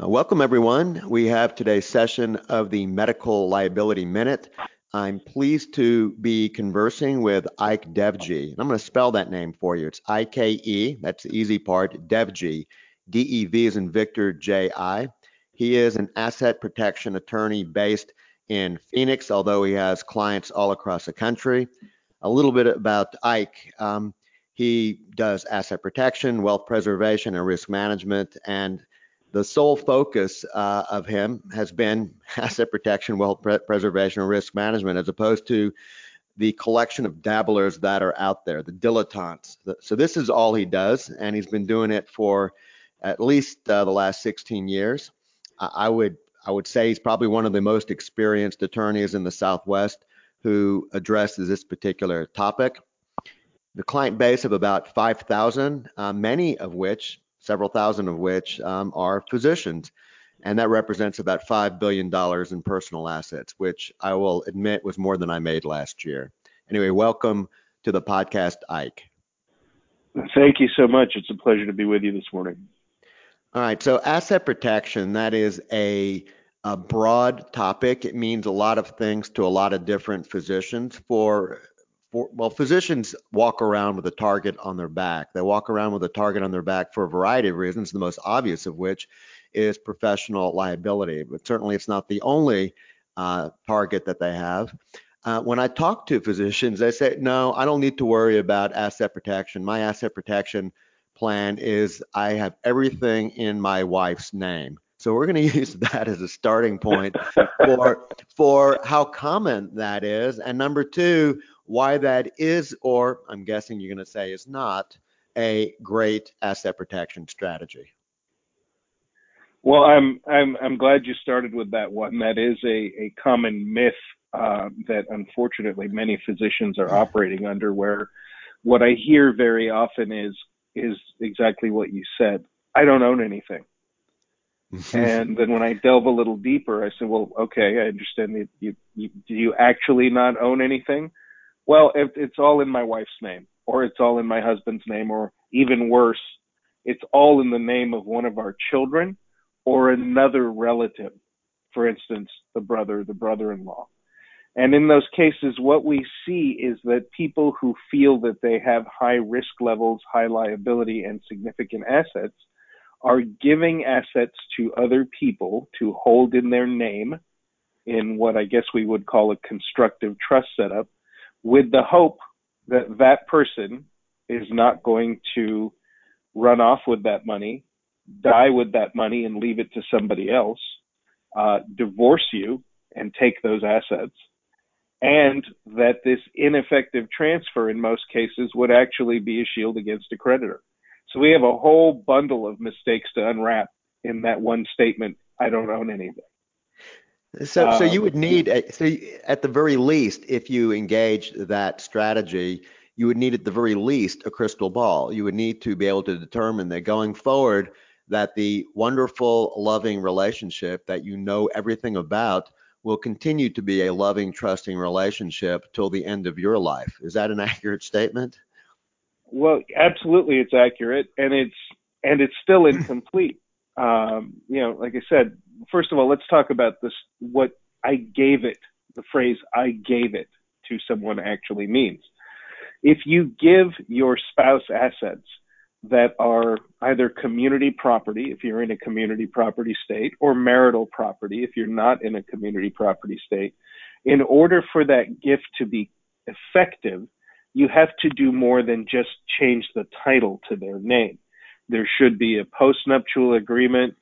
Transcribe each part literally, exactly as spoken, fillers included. Uh, welcome, everyone. We have today's session of the Medical Liability Minute. I'm pleased to be conversing with Ike Devji. I'm going to spell that name for you. It's I K E, that's the easy part, Devji, D E V as in Victor, J I. He is an asset protection attorney based in Phoenix, although he has clients all across the country. A little bit about Ike. Um, he does asset protection, wealth preservation, and risk management, and the sole focus uh, of him has been asset protection, wealth pre preservation, and risk management, as opposed to the collection of dabblers that are out there, the dilettantes. So this is all he does, and he's been doing it for at least uh, the last sixteen years. I would, I would say he's probably one of the most experienced attorneys in the Southwest who addresses this particular topic. The client base of about five thousand, uh, many of which several thousand of which um, are physicians. And that represents about five billion dollars in personal assets, which I will admit was more than I made last year. Anyway, welcome to the podcast, Ike. Thank you so much. It's a pleasure to be with you this morning. All right, so asset protection, that is a, a broad topic. It means a lot of things to a lot of different physicians. For For, well, physicians walk around with a target on their back. They walk around with a target on their back for a variety of reasons, the most obvious of which is professional liability. But certainly it's not the only uh, target that they have. Uh, when I talk to physicians, they say, no, I don't need to worry about asset protection. My asset protection plan is I have everything in my wife's name. So we're going to use that as a starting point for, for how common that is. And number two, why that is, or I'm guessing you're going to say is not, a great asset protection strategy. Well, I'm I'm I'm glad you started with that one. That is a a common myth uh, that unfortunately many physicians are operating under. Where what I hear very often is is exactly what you said. I don't own anything. And then when I delve a little deeper, I said, well, okay, I understand that you, you do you actually not own anything? Well, it, it's all in my wife's name, or it's all in my husband's name, or even worse, it's all in the name of one of our children or another relative, for instance, the brother, the brother-in-law. And in those cases, what we see is that people who feel that they have high risk levels, high liability, and significant assets are giving assets to other people to hold in their name in what I guess we would call a constructive trust setup, with the hope that that person is not going to run off with that money, die with that money and leave it to somebody else, uh, divorce you and take those assets, and that this ineffective transfer in most cases would actually be a shield against a creditor. So we have a whole bundle of mistakes to unwrap in that one statement, I don't own anything. So, so you would need, so at the very least, if you engage that strategy, you would need at the very least a crystal ball. You would need to be able to determine that going forward, that the wonderful, loving relationship that you know everything about will continue to be a loving, trusting relationship till the end of your life. Is that an accurate statement? Well, absolutely, it's accurate, and it's and it's still incomplete. Um, you know, like I said, first of all, let's talk about this, what I gave it, the phrase I gave it to someone actually means. If you give your spouse assets that are either community property, if you're in a community property state, or marital property, if you're not in a community property state, in order for that gift to be effective, you have to do more than just change the title to their name. There should be a postnuptial agreement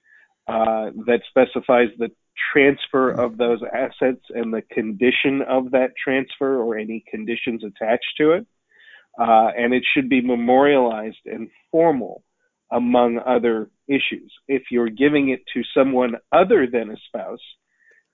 Uh, that specifies the transfer of those assets and the condition of that transfer or any conditions attached to it. Uh, and it should be memorialized and formal, among other issues. If you're giving it to someone other than a spouse,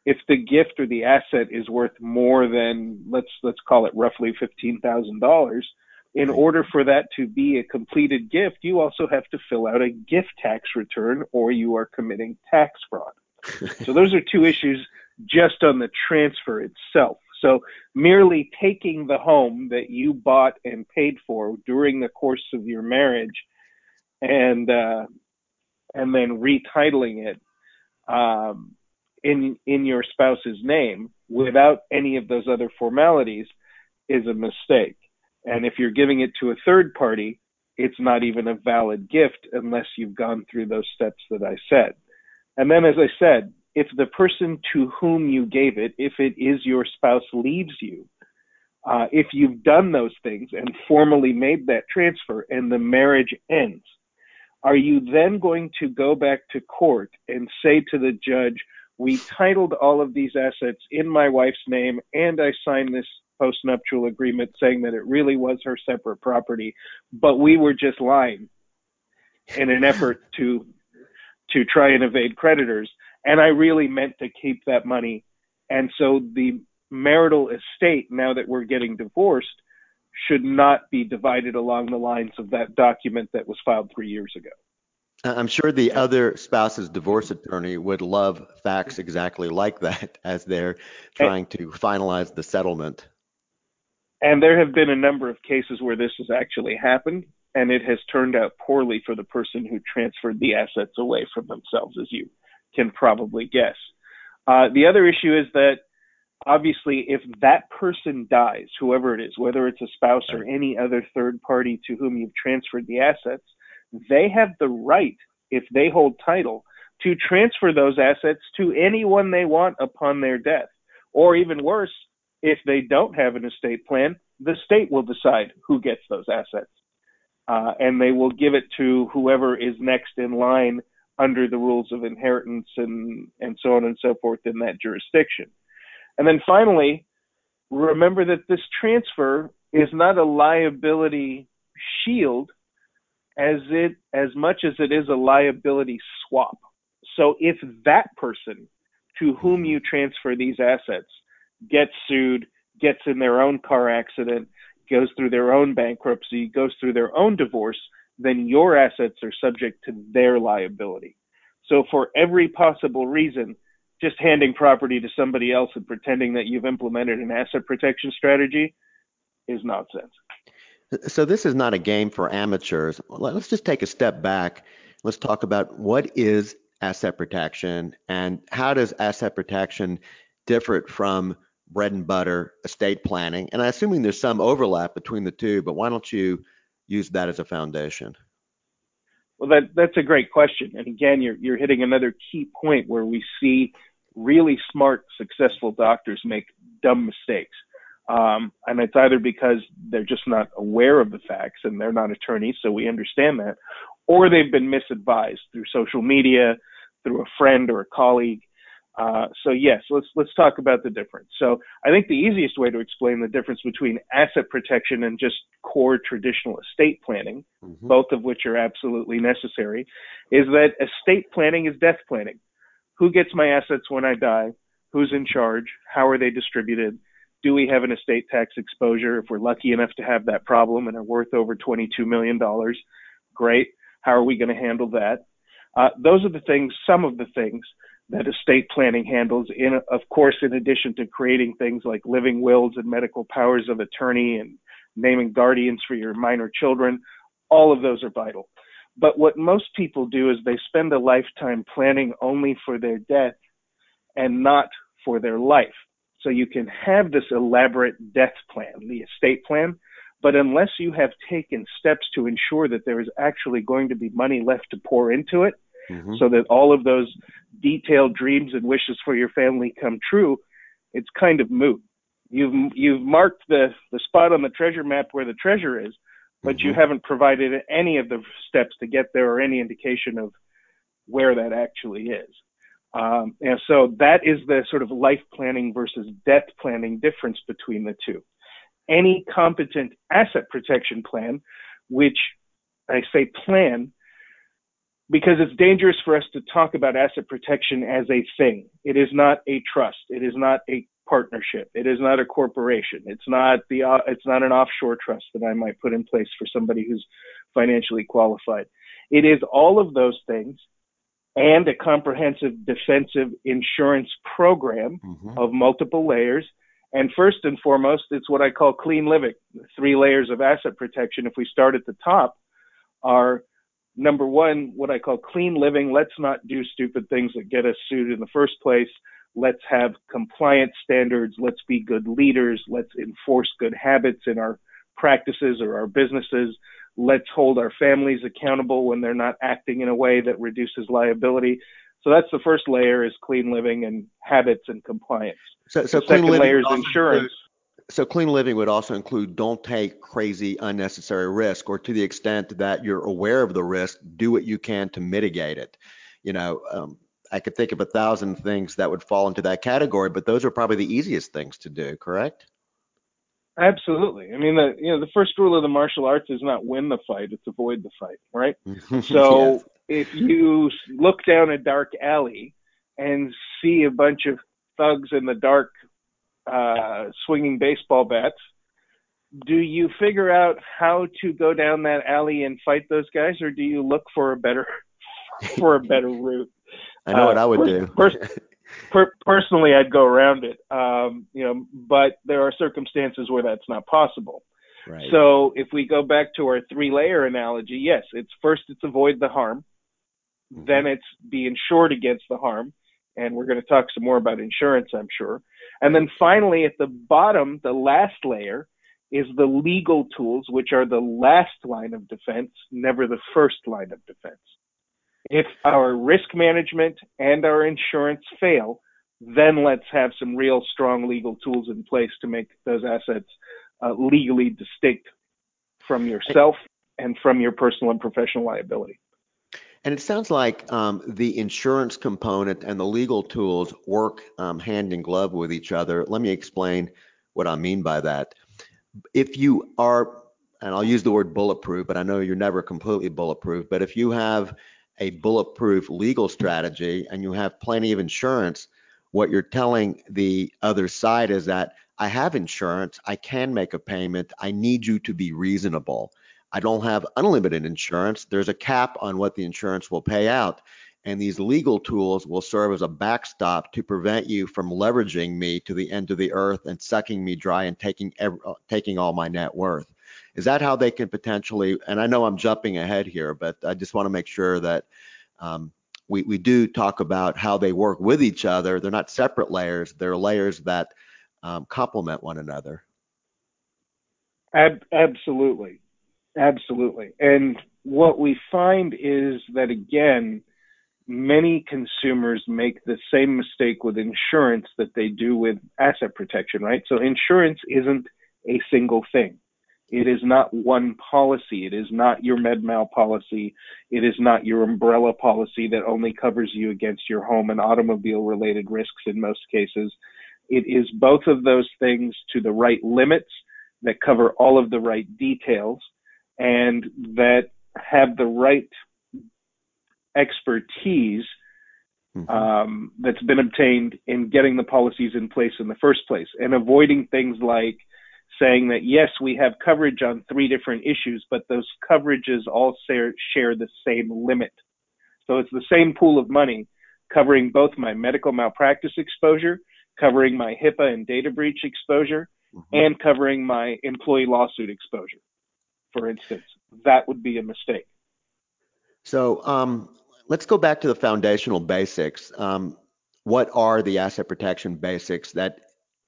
if the gift or the asset is worth more than, let's, let's call it roughly fifteen thousand dollars, in order for that to be a completed gift, you also have to fill out a gift tax return, or you are committing tax fraud. So those are two issues just on the transfer itself. So merely taking the home that you bought and paid for during the course of your marriage and, uh, and then retitling it um, in in your spouse's name without any of those other formalities is a mistake. And if you're giving it to a third party, it's not even a valid gift unless you've gone through those steps that I said. And then, as I said, if the person to whom you gave it, if it is your spouse, leaves you, uh, if you've done those things and formally made that transfer and the marriage ends, are you then going to go back to court and say to the judge, we titled all of these assets in my wife's name and I signed this postnuptial agreement saying that it really was her separate property, but we were just lying in an effort to to try and evade creditors, and I really meant to keep that money. And so the marital estate, now that we're getting divorced, should not be divided along the lines of that document that was filed three years ago. I'm sure the other spouse's divorce attorney would love facts exactly like that as they're trying to finalize the settlement. And there have been a number of cases where this has actually happened, and it has turned out poorly for the person who transferred the assets away from themselves, as you can probably guess. Uh, the other issue is that, obviously, if that person dies, whoever it is, whether it's a spouse or any other third party to whom you've transferred the assets, they have the right, if they hold title, to transfer those assets to anyone they want upon their death. Or even worse, if they don't have an estate plan, the state will decide who gets those assets. Uh, and they will give it to whoever is next in line under the rules of inheritance and, and so on and so forth in that jurisdiction. And then finally, remember that this transfer is not a liability shield as it as much as it is a liability swap. So if that person to whom you transfer these assets gets sued, gets in their own car accident, goes through their own bankruptcy, goes through their own divorce, then your assets are subject to their liability. So for every possible reason, just handing property to somebody else and pretending that you've implemented an asset protection strategy is nonsense. So this is not a game for amateurs. Let's just take a step back. Let's talk about what is asset protection and how does asset protection differ from bread and butter estate planning? And I'm assuming there's some overlap between the two, but why don't you use that as a foundation? Well, that, that's a great question. And again, you're, you're hitting another key point where we see really smart, successful doctors make dumb mistakes. Um, and it's either because they're just not aware of the facts and they're not attorneys, so we understand that, or they've been misadvised through social media, through a friend or a colleague. Uh, so yes, let's, let's talk about the difference. So I think the easiest way to explain the difference between asset protection and just core traditional estate planning, mm-hmm. both of which are absolutely necessary, is that estate planning is death planning. Who gets my assets when I die? Who's in charge? How are they distributed? Do we have an estate tax exposure? If we're lucky enough to have that problem and are worth over twenty-two million dollars, great. How are we going to handle that? Uh, those are the things, some of the things that estate planning handles, in, of course, in addition to creating things like living wills and medical powers of attorney and naming guardians for your minor children. All of those are vital. But what most people do is they spend a lifetime planning only for their death and not for their life. So you can have this elaborate death plan, the estate plan, but unless you have taken steps to ensure that there is actually going to be money left to pour into it, mm-hmm. so that all of those detailed dreams and wishes for your family come true, it's kind of moot. You've you've marked the, the spot on the treasure map where the treasure is, but mm-hmm. you haven't provided any of the steps to get there or any indication of where that actually is. Um, and so that is the sort of life planning versus death planning difference between the two. Any competent asset protection plan, which I say plan, because it's dangerous for us to talk about asset protection as a thing. It is not a trust. It is not a partnership. It is not a corporation. It's not the, uh, it's not an offshore trust that I might put in place for somebody who's financially qualified. It is all of those things and a comprehensive defensive insurance program mm-hmm. of multiple layers. And first and foremost, it's what I call clean living. The three layers of asset protection, if we start at the top, are number one, what I call clean living. Let's not do stupid things that get us sued in the first place. Let's have compliance standards. Let's be good leaders. Let's enforce good habits in our practices or our businesses. Let's hold our families accountable when they're not acting in a way that reduces liability. So that's the first layer, is clean living and habits and compliance. So, so the second layer is insurance. Include, so clean living would also include don't take crazy, unnecessary risk, or to the extent that you're aware of the risk, do what you can to mitigate it. You know, um, I could think of a thousand things that would fall into that category, but those are probably the easiest things to do, correct? Absolutely. I mean, the, you know, the first rule of the martial arts is not win the fight, it's avoid the fight, right? So yes. If you look down a dark alley and see a bunch of thugs in the dark uh, swinging baseball bats, do you figure out how to go down that alley and fight those guys, or do you look for a better for a better route? I know uh, what I would pers- do. Pers- per- personally, I'd go around it, um, you know, but there are circumstances where that's not possible. Right. So if we go back to our three-layer analogy, yes, it's first it's avoid the harm, mm-hmm. then it's be insured against the harm, and we're going to talk some more about insurance, I'm sure. And then finally, at the bottom, the last layer is the legal tools, which are the last line of defense, never the first line of defense. If our risk management and our insurance fail, then let's have some real strong legal tools in place to make those assets uh, legally distinct from yourself and from your personal and professional liability. And it sounds like um, the insurance component and the legal tools work um, hand in glove with each other. Let me explain what I mean by that. If you are, and I'll use the word bulletproof, but I know you're never completely bulletproof, but if you have a bulletproof legal strategy and you have plenty of insurance, what you're telling the other side is that I have insurance, I can make a payment, I need you to be reasonable. I don't have unlimited insurance. There's a cap on what the insurance will pay out, and these legal tools will serve as a backstop to prevent you from leveraging me to the end of the earth and sucking me dry and taking every, taking all my net worth. Is that how they can potentially, and I know I'm jumping ahead here, but I just want to make sure that um, we, we do talk about how they work with each other. They're not separate layers. They're layers that um, complement one another. Ab- absolutely. Absolutely. And what we find is that, again, many consumers make the same mistake with insurance that they do with asset protection, right? So insurance isn't a single thing. It is not one policy. It is not your MedMal policy. It is not your umbrella policy that only covers you against your home and automobile-related risks in most cases. It is both of those things to the right limits that cover all of the right details and that have the right expertise mm-hmm. um, that's been obtained in getting the policies in place in the first place, and avoiding things like saying that, yes, we have coverage on three different issues, but those coverages all share, share the same limit. So it's the same pool of money covering both my medical malpractice exposure, covering my HIPAA and data breach exposure, mm-hmm. and covering my employee lawsuit exposure, for instance. That would be a mistake. So um, let's go back to the foundational basics. Um, what are the asset protection basics that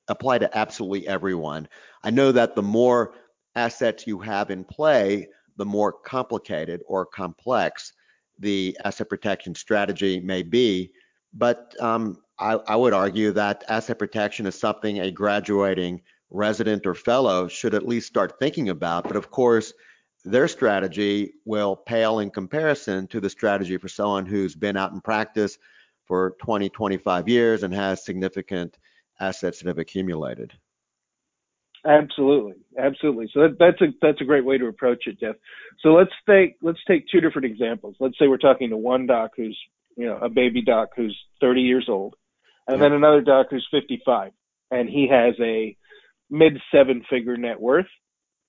apply to absolutely everyone? I know that the more assets you have in play, the more complicated or complex the asset protection strategy may be. But um, I, I would argue that asset protection is something a graduating resident or fellow should at least start thinking about. But of course, their strategy will pale in comparison to the strategy for someone who's been out in practice for twenty, twenty-five years and has significant assets that have accumulated. Absolutely, absolutely. So that, that's a that's a great way to approach it, Jeff. So let's take let's take two different examples. Let's say we're talking to one doc who's you know a baby doc who's thirty years old, and yeah. then another doc who's fifty-five, and he has a mid seven-figure net worth,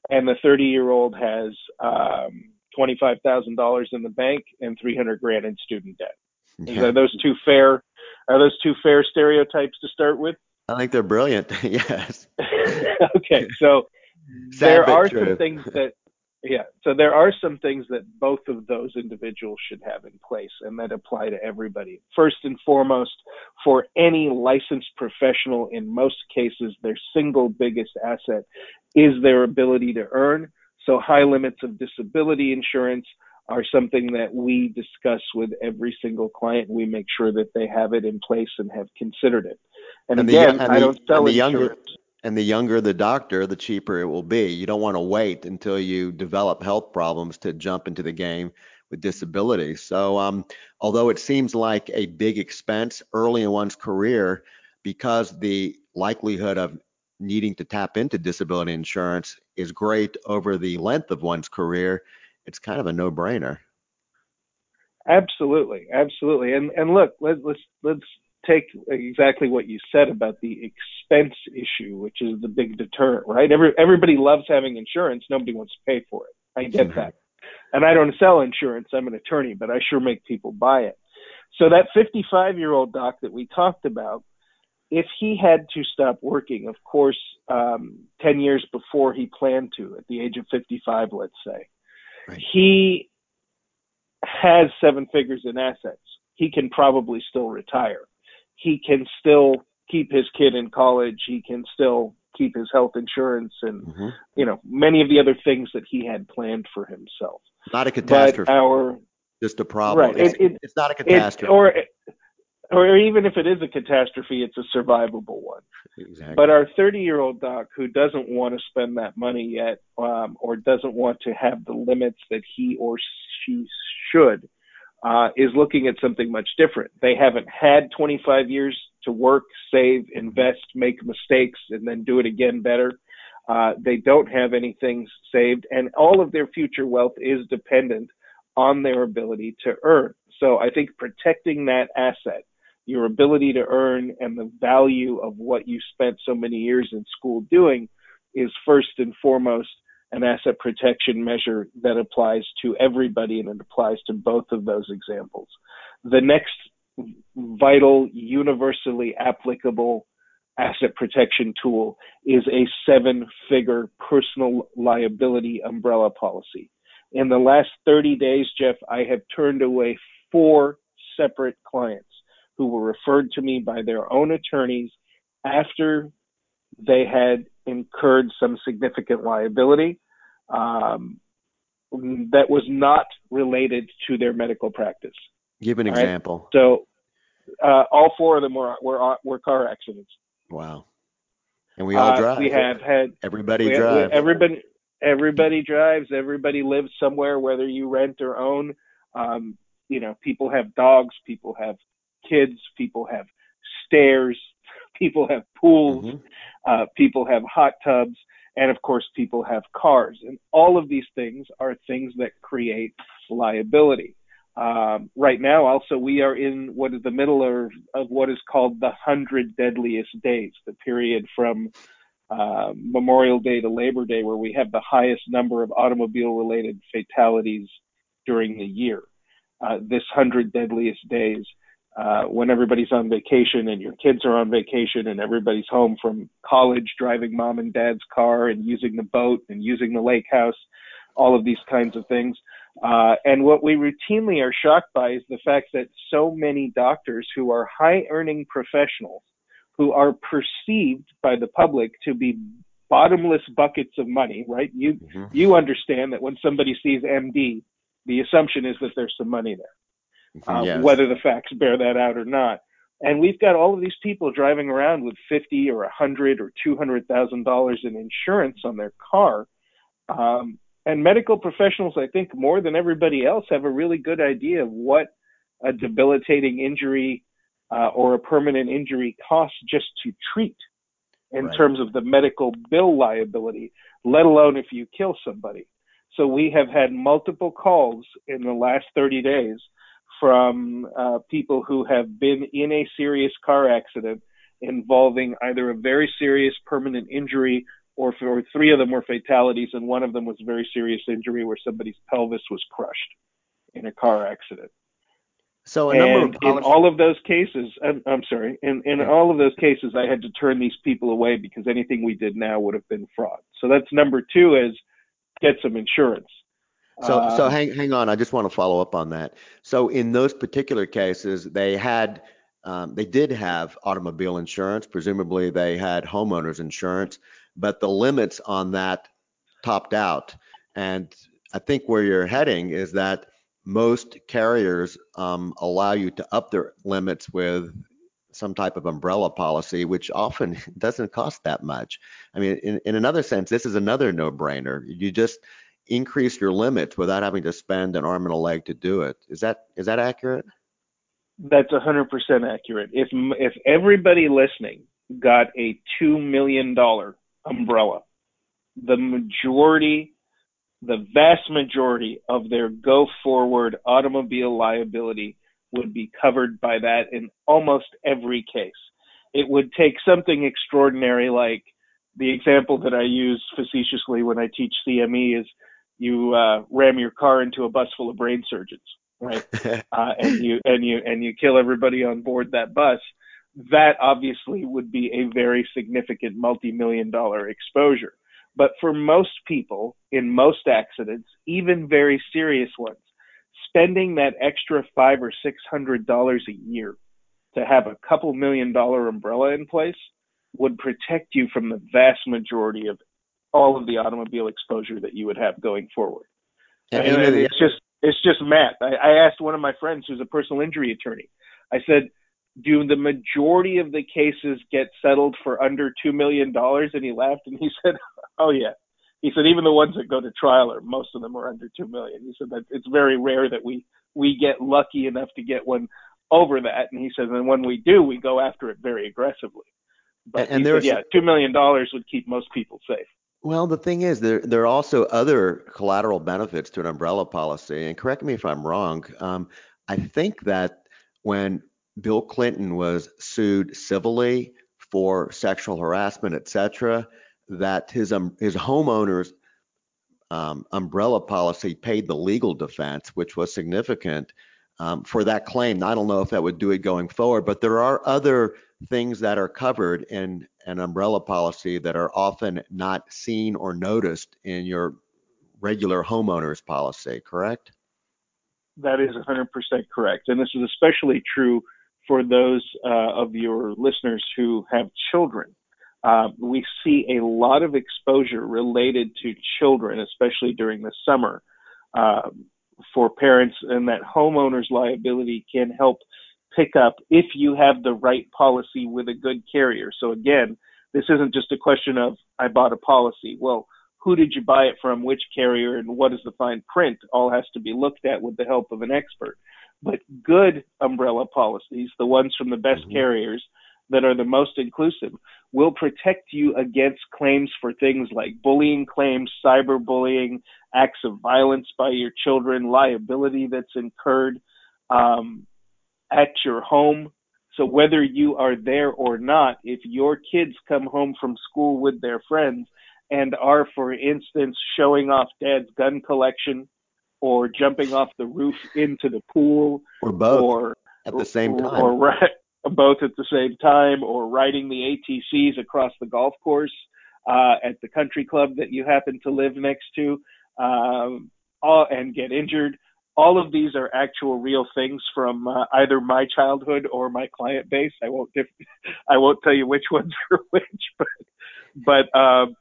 and the thirty-year-old has um, twenty-five thousand dollars in the bank and three hundred grand in student debt. Yeah. Are those two fair? Are those two fair stereotypes to start with? I think they're brilliant. Yes. Okay. So Sad there are true. some things that Yeah, so there are some things that both of those individuals should have in place, and that apply to everybody. First and foremost, for any licensed professional, in most cases, their single biggest asset is their ability to earn. So high limits of disability insurance are something that we discuss with every single client. We make sure that they have it in place and have considered it. And, and again, the, and I don't the, sell insurance. Younger- And the younger the doctor, the cheaper it will be. You don't want to wait until you develop health problems to jump into the game with disability. So um, although it seems like a big expense early in one's career, because the likelihood of needing to tap into disability insurance is great over the length of one's career, it's kind of a no-brainer. Absolutely, absolutely. And and look, let, let's let's. take exactly what you said about the expense issue, which is the big deterrent, right? Every, everybody loves having insurance. Nobody wants to pay for it. I get mm-hmm. that. And I don't sell insurance. I'm an attorney, but I sure make people buy it. So that fifty-five-year-old doc that we talked about, if he had to stop working, of course, um, ten years before he planned to, at the age of fifty-five, let's say, right. He has seven figures in assets. He can probably still retire. He can still keep his kid in college. He can still keep his health insurance and, mm-hmm. you know, many of the other things that he had planned for himself. Not a catastrophe. But our, just a problem. Right, it's, it, it, it's not a catastrophe. It, or, or even if it is a catastrophe, it's a survivable one. Exactly. But our thirty-year-old doc who doesn't want to spend that money yet um, or doesn't want to have the limits that he or she should, Uh, is looking at something much different. They haven't had twenty-five years to work, save, invest, make mistakes, and then do it again better. Uh, they don't have anything saved, and all of their future wealth is dependent on their ability to earn. So I think protecting that asset, your ability to earn and the value of what you spent so many years in school doing, is first and foremost an asset protection measure that applies to everybody, and it applies to both of those examples. The next vital, universally applicable asset protection tool is a seven-figure personal liability umbrella policy. In the last thirty days, Jeff, I have turned away four separate clients who were referred to me by their own attorneys after they had incurred some significant liability um, that was not related to their medical practice. Give an all example. Right? So uh, all four of them were, were were car accidents. Wow. And we all uh, drive. We have had everybody we, drives. We, everybody everybody drives. Everybody lives somewhere, whether you rent or own. Um, you know, people have dogs. People have kids. People have stairs. People have pools, mm-hmm. uh, people have hot tubs, and of course people have cars. And all of these things are things that create liability. Um, right now also we are in what is the middle of, of what is called the hundred deadliest days, the period from uh, Memorial Day to Labor Day, where we have the highest number of automobile-related fatalities during the year. Uh, this hundred deadliest days. Uh, when everybody's on vacation and your kids are on vacation and everybody's home from college driving mom and dad's car and using the boat and using the lake house, all of these kinds of things. Uh, and what we routinely are shocked by is the fact that so many doctors who are high-earning professionals who are perceived by the public to be bottomless buckets of money, right? You, mm-hmm. you understand that when somebody sees M D, the assumption is that there's some money there. Uh, yes. Whether the facts bear that out or not. And we've got all of these people driving around with fifty or one hundred or two hundred thousand dollars in insurance on their car. Um, and medical professionals, I think, more than everybody else, have a really good idea of what a debilitating injury uh, or a permanent injury costs just to treat in right. terms of the medical bill liability, let alone if you kill somebody. So we have had multiple calls in the last thirty days from uh, people who have been in a serious car accident involving either a very serious permanent injury, or, for, or three of them were fatalities, and one of them was a very serious injury where somebody's pelvis was crushed in a car accident. So a number and of policies- in all of those cases, I'm, I'm sorry, in, in yeah. all of those cases, I had to turn these people away because anything we did now would have been fraud. So that's number two, is get some insurance. So, uh, so hang hang on. I just want to follow up on that. So in those particular cases, they had um, they did have automobile insurance. Presumably, they had homeowners insurance, but the limits on that topped out. And I think where you're heading is that most carriers um, allow you to up their limits with some type of umbrella policy, which often doesn't cost that much. I mean, in, in another sense, this is another no-brainer. You just increase your limits without having to spend an arm and a leg to do it. Is that is that accurate? That's one hundred percent accurate. If if everybody listening got a two million dollars umbrella, the majority, the vast majority of their go-forward automobile liability would be covered by that in almost every case. It would take something extraordinary, like the example that I use facetiously when I teach C M E is you uh, ram your car into a bus full of brain surgeons, right? uh, and you and you and you kill everybody on board that bus. That obviously would be a very significant multi-million dollar exposure. But for most people, in most accidents, even very serious ones, spending that extra five or six hundred dollars a year to have a couple million dollar umbrella in place would protect you from the vast majority of all of the automobile exposure that you would have going forward. And, and, and it's just it's just math. I, I asked one of my friends who's a personal injury attorney. I said, "Do the majority of the cases get settled for under two million dollars?" And he laughed and he said, "Oh yeah." He said, even the ones that go to trial, are most of them are under two million dollars. He said that it's very rare that we, we get lucky enough to get one over that. And he says, and when we do, we go after it very aggressively. But and, and said, yeah, two million dollars would keep most people safe. Well, the thing is, there, there are also other collateral benefits to an umbrella policy. And correct me if I'm wrong. Um, I think that when Bill Clinton was sued civilly for sexual harassment, et cetera, that his um, his homeowner's um, umbrella policy paid the legal defense, which was significant um, for that claim. I don't know if that would do it going forward, but there are other things that are covered in an umbrella policy that are often not seen or noticed in your regular homeowner's policy, correct? That is one hundred percent correct. And this is especially true for those uh, of your listeners who have children. Uh, we see a lot of exposure related to children, especially during the summer, uh, for parents, and that homeowners liability can help pick up if you have the right policy with a good carrier. So again, this isn't just a question of, I bought a policy. Well, who did you buy it from, which carrier, and what is the fine print? All has to be looked at with the help of an expert. But good umbrella policies, the ones from the best mm-hmm. carriers, that are the most inclusive, will protect you against claims for things like bullying claims, cyberbullying, acts of violence by your children, liability that's incurred um, at your home. So whether you are there or not, if your kids come home from school with their friends and are, for instance, showing off dad's gun collection or jumping off the roof into the pool. Or both or, at the same time. Or, or, both at the same time, or riding the A T Cs across the golf course uh, at the country club that you happen to live next to um, all, and get injured. All of these are actual real things from uh, either my childhood or my client base. I won't diff- I won't tell you which ones are which, but, but um,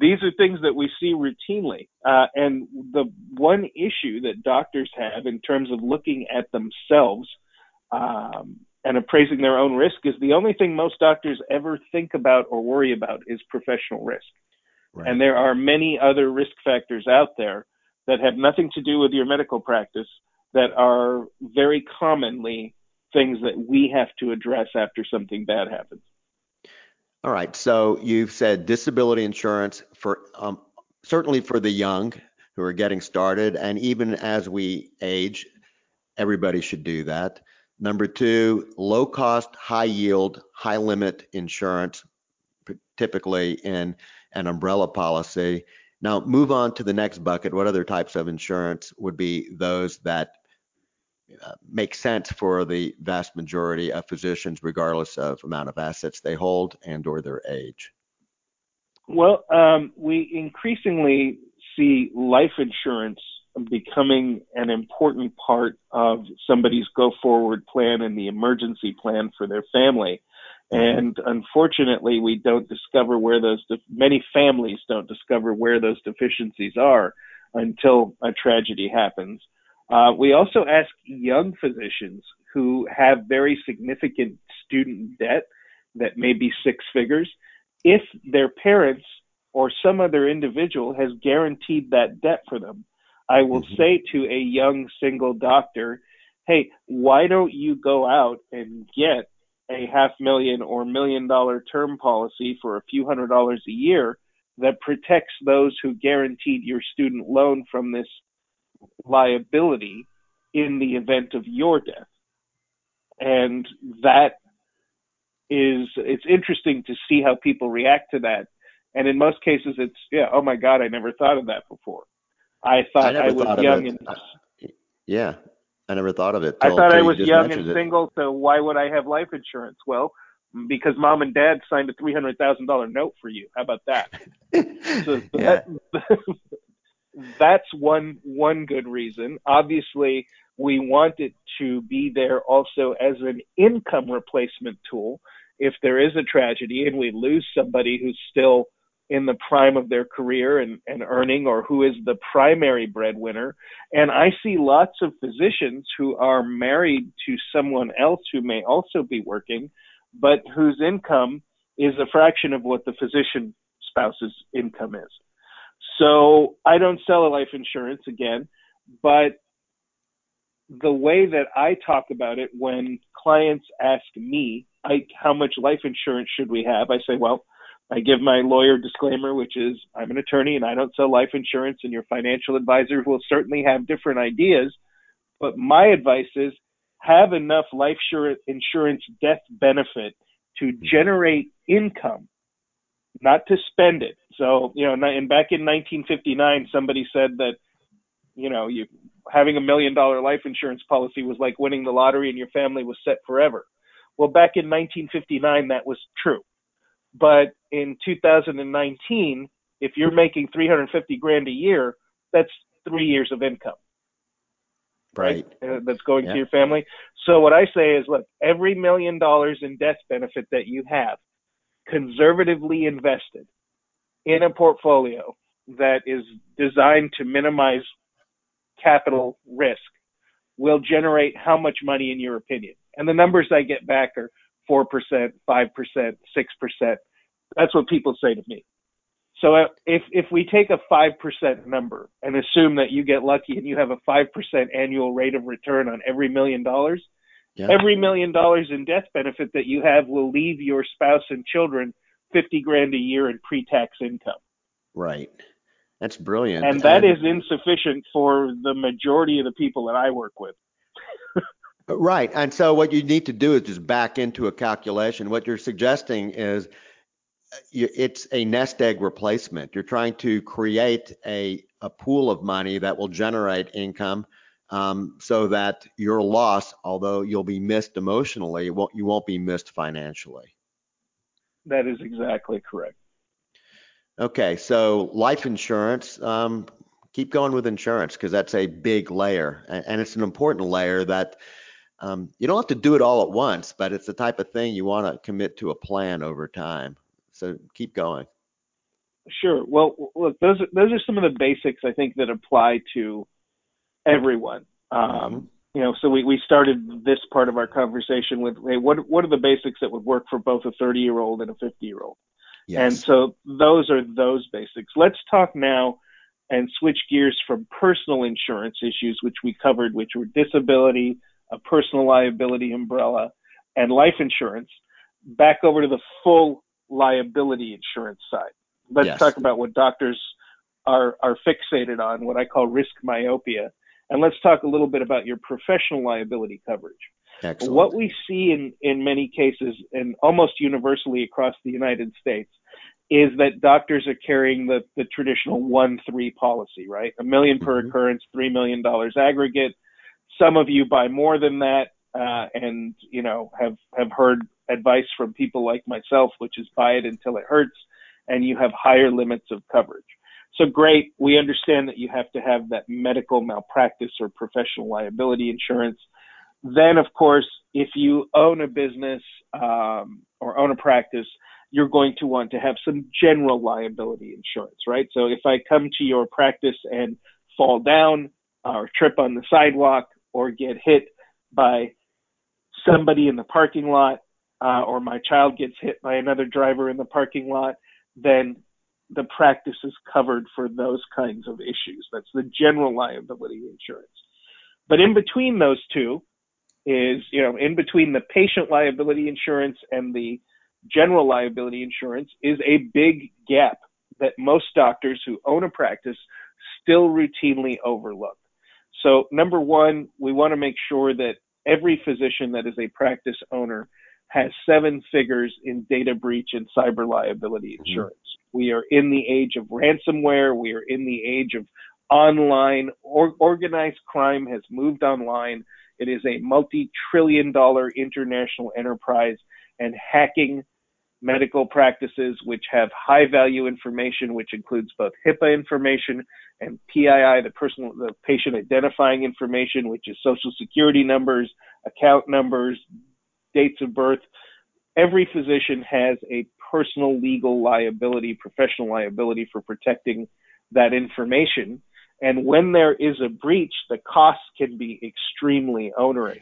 these are things that we see routinely. Uh, and the one issue that doctors have in terms of looking at themselves um, and appraising their own risk is the only thing most doctors ever think about or worry about is professional risk. Right. And there are many other risk factors out there that have nothing to do with your medical practice that are very commonly things that we have to address after something bad happens. All right. So you've said disability insurance for um, certainly for the young who are getting started. And even as we age, everybody should do that. Number two, low cost, high yield, high limit insurance, typically in an umbrella policy. Now move on to the next bucket. What other types of insurance would be those that uh, make sense for the vast majority of physicians, regardless of amount of assets they hold and or their age? Well, um, we increasingly see life insurance becoming an important part of somebody's go-forward plan and the emergency plan for their family. And unfortunately, we don't discover where those, de- many families don't discover where those deficiencies are until a tragedy happens. Uh, we also ask young physicians who have very significant student debt that may be six figures, if their parents or some other individual has guaranteed that debt for them. I will mm-hmm. say to a young single doctor, hey, why don't you go out and get a half million or million dollar term policy for a few hundred dollars a year that protects those who guaranteed your student loan from this liability in the event of your death. And that is, it's interesting to see how people react to that. And in most cases, it's, yeah, oh my God, I never thought of that before. I thought I, I was thought young and yeah, I never thought of it. I thought I was young and single, so why would I have life insurance? Well, because mom and dad signed a three hundred thousand dollar note for you. How about that? So yeah. that that's one one good reason. Obviously, we want it to be there also as an income replacement tool if there is a tragedy and we lose somebody who's still in the prime of their career and, and earning, or who is the primary breadwinner. And I see lots of physicians who are married to someone else who may also be working, but whose income is a fraction of what the physician spouse's income is. So I don't sell a life insurance again, but the way that I talk about it when clients ask me, I, how much life insurance should we have? I say, well, I give my lawyer disclaimer, which is I'm an attorney and I don't sell life insurance, and your financial advisor will certainly have different ideas. But my advice is have enough life insurance death benefit to generate income, not to spend it. So, you know, and back in nineteen fifty-nine, somebody said that, you know, you having a million dollar life insurance policy was like winning the lottery and your family was set forever. Well, back in nineteen fifty-nine, that was true. But in two thousand nineteen, if you're making three hundred fifty grand a year, that's three years of income. Right. right? Uh, that's going yeah. to your family. So what I say is, look, every million dollars in death benefit that you have, conservatively invested in a portfolio that is designed to minimize capital risk, will generate how much money in your opinion? And the numbers I get back are four percent, five percent, six percent. That's what people say to me. So if if we take a five percent number and assume that you get lucky and you have a five percent annual rate of return on every million dollars, yeah. every million dollars in death benefit that you have will leave your spouse and children fifty grand a year in pre-tax income. Right. That's brilliant. And that and- is insufficient for the majority of the people that I work with. Right. And so what you need to do is just back into a calculation. What you're suggesting is it's a nest egg replacement. You're trying to create a, a pool of money that will generate income um, so that your loss, although you'll be missed emotionally, you won't, you won't be missed financially. That is exactly correct. Okay. So life insurance, um, keep going with insurance because that's a big layer, and it's an important layer that Um, you don't have to do it all at once, but it's the type of thing you want to commit to a plan over time. So keep going. Sure. Well, look, those are, those are some of the basics I think that apply to everyone. Um, you know, so we, we started this part of our conversation with, hey, what what are the basics that would work for both a thirty-year-old and a fifty-year-old? Yes. And so those are those basics. Let's talk now and switch gears from personal insurance issues, which we covered, which were disability, a personal liability umbrella, and life insurance, back over to the full liability insurance side. Let's yes. talk about what doctors are, are fixated on, what I call risk myopia. And let's talk a little bit about your professional liability coverage. Excellent. What we see in, in many cases, and almost universally across the United States, is that doctors are carrying the, the traditional one three policy, right? A million per mm-hmm. occurrence, three million dollars aggregate. Some of you buy more than that, uh, and you know have, have heard advice from people like myself, which is buy it until it hurts, and you have higher limits of coverage. So great, we understand that you have to have that medical malpractice or professional liability insurance. Then, of course, if you own a business um, or own a practice, you're going to want to have some general liability insurance, right? So if I come to your practice and fall down or trip on the sidewalk or get hit by somebody in the parking lot uh, or my child gets hit by another driver in the parking lot, then the practice is covered for those kinds of issues. That's the general liability insurance. But in between those two is, you know, in between the patient liability insurance and the general liability insurance is a big gap that most doctors who own a practice still routinely overlook. So number one, we want to make sure that every physician that is a practice owner has seven figures in data breach and cyber liability insurance. Mm-hmm. We are in the age of ransomware. We are in the age of online. Or, organized crime has moved online. It is a multi-trillion dollar international enterprise, and hacking medical practices, which have high value information, which includes both HIPAA information and P I I, the personal, the patient identifying information, which is social security numbers, account numbers, dates of birth. Every physician has a personal legal liability, professional liability for protecting that information. And when there is a breach, the costs can be extremely onerous.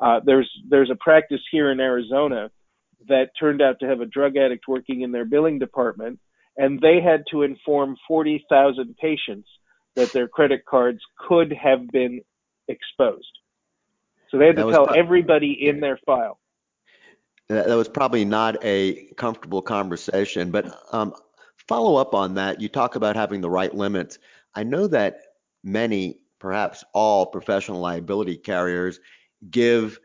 Uh, there's, there's a practice here in Arizona that turned out to have a drug addict working in their billing department, and they had to inform forty thousand patients that their credit cards could have been exposed. So they had to tell everybody in their file. That was probably not a comfortable conversation, but um, follow up on that. You talk about having the right limits. I know that many, perhaps all professional liability carriers give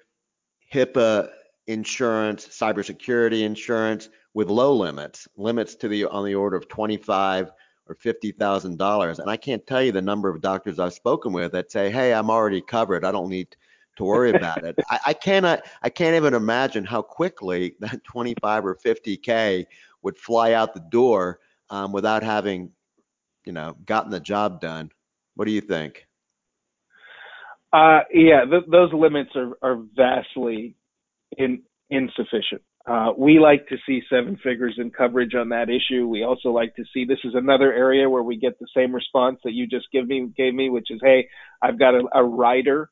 HIPAA insurance, cybersecurity insurance with low limits, limits to the on the order of twenty-five thousand dollars or fifty thousand dollars. And I can't tell you the number of doctors I've spoken with that say, hey, I'm already covered. I don't need to worry about it. I, I cannot, I can't even imagine how quickly that twenty-five or fifty K would fly out the door um, without having, you know, gotten the job done. What do you think? Uh, yeah, th- those limits are, are vastly in, insufficient. Uh, we like to see seven figures in coverage on that issue. We also like to see, this is another area where we get the same response that you just give me, gave me, which is, hey, I've got a, a rider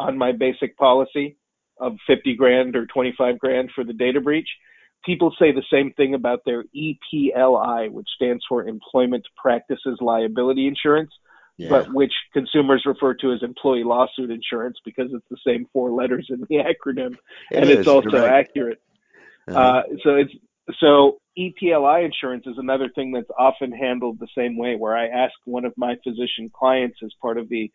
on my basic policy of fifty grand or twenty-five grand for the data breach. People say the same thing about their E P L I, which stands for Employment Practices Liability Insurance. Yeah. But which consumers refer to as employee lawsuit insurance because it's the same four letters in the acronym, it and is, it's also right. accurate. Uh-huh. Uh, so it's so E P L I insurance is another thing that's often handled the same way, where I ask one of my physician clients as part of the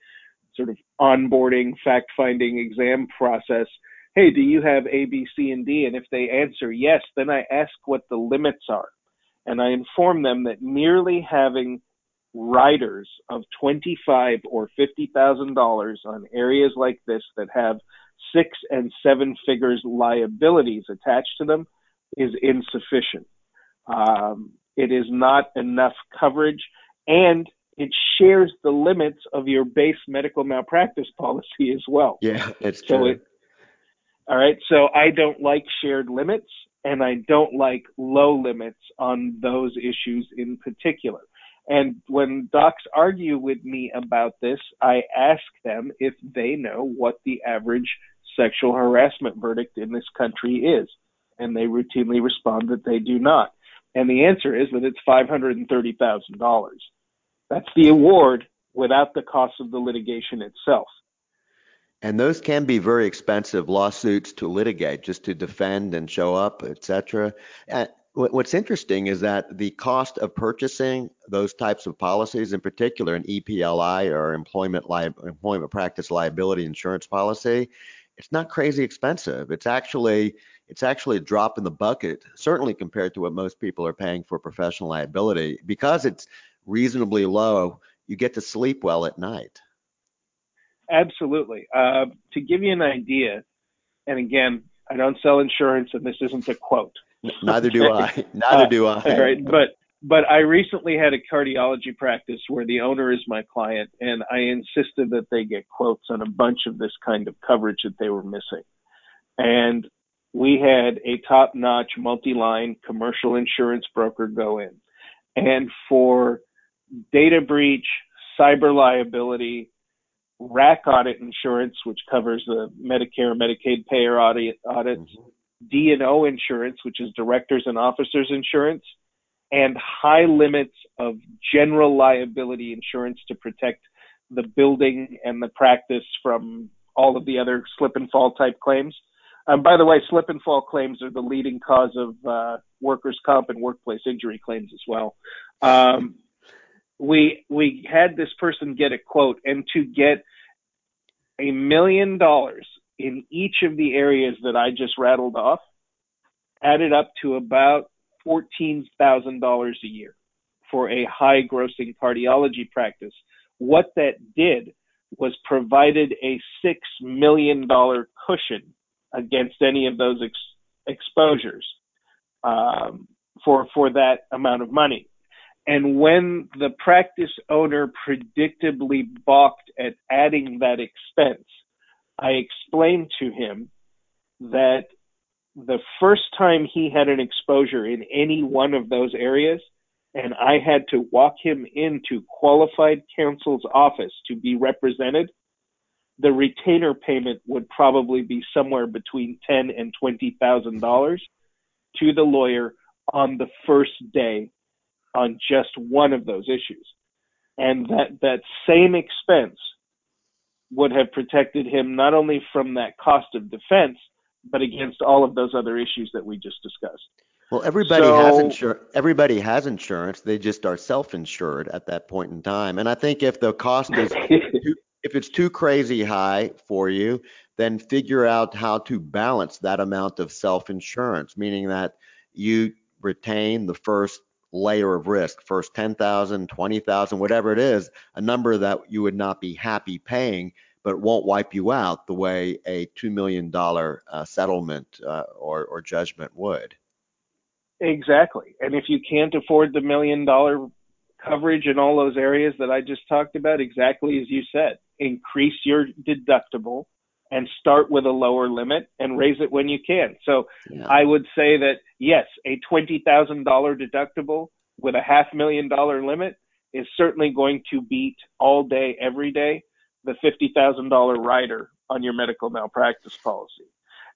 sort of onboarding, fact-finding exam process, hey, do you have A, B, C, and D? And if they answer yes, then I ask what the limits are. And I inform them that merely having riders of twenty-five or fifty thousand dollars on areas like this that have six and seven figures liabilities attached to them is insufficient. Um, it is not enough coverage, and it shares the limits of your base medical malpractice policy as well. Yeah, it's so true. It, all right, so I don't like shared limits, and I don't like low limits on those issues in particular. And when docs argue with me about this, I ask them if they know what the average sexual harassment verdict in this country is. And they routinely respond that they do not. And the answer is that it's five hundred thirty thousand dollars. That's the award without the cost of the litigation itself. And those can be very expensive lawsuits to litigate, just to defend and show up, et cetera. And what's interesting is that the cost of purchasing those types of policies, in particular an E P L I or employment li- employment practice liability insurance policy, it's not crazy expensive. It's actually it's actually a drop in the bucket, certainly compared to what most people are paying for professional liability. Because it's reasonably low, you get to sleep well at night. Absolutely. Uh, to give you an idea, and again, I don't sell insurance, and this isn't a quote. Neither do I. Neither do I. Uh, right. But But I recently had a cardiology practice where the owner is my client, and I insisted that they get quotes on a bunch of this kind of coverage that they were missing. And we had a top-notch multi-line commercial insurance broker go in. And for data breach, cyber liability, R A C audit insurance, which covers the Medicare, Medicaid payer audit, audits, mm-hmm. D and O insurance, which is directors and officers insurance, and high limits of general liability insurance to protect the building and the practice from all of the other slip and fall type claims. Um, by the way, slip and fall claims are the leading cause of uh, workers' comp and workplace injury claims as well. Um, we we had this person get a quote, and to get a million dollars in each of the areas that I just rattled off added up to about fourteen thousand dollars a year for a high-grossing cardiology practice. What that did was provided a six million dollars cushion against any of those ex- exposures um, for for that amount of money. And when the practice owner predictably balked at adding that expense, I explained to him that the first time he had an exposure in any one of those areas, and I had to walk him into qualified counsel's office to be represented, the retainer payment would probably be somewhere between ten thousand dollars and twenty thousand dollars to the lawyer on the first day on just one of those issues. And that, that same expense would have protected him not only from that cost of defense, but against all of those other issues that we just discussed. Well, everybody so, has insur- everybody has insurance. They just are self-insured at that point in time. And I think if the cost is too, if it's too crazy high for you, then figure out how to balance that amount of self-insurance, meaning that you retain the first layer of risk, first ten thousand, twenty thousand, whatever it is, a number that you would not be happy paying, but won't wipe you out the way a two million dollars uh, settlement uh, or, or judgment would. Exactly. And if you can't afford the million dollar coverage in all those areas that I just talked about, exactly as you said, increase your deductible and start with a lower limit and raise it when you can. So yeah. I would say that, yes, a twenty thousand dollars deductible with a half million dollar limit is certainly going to beat all day, every day, the fifty thousand dollars rider on your medical malpractice policy.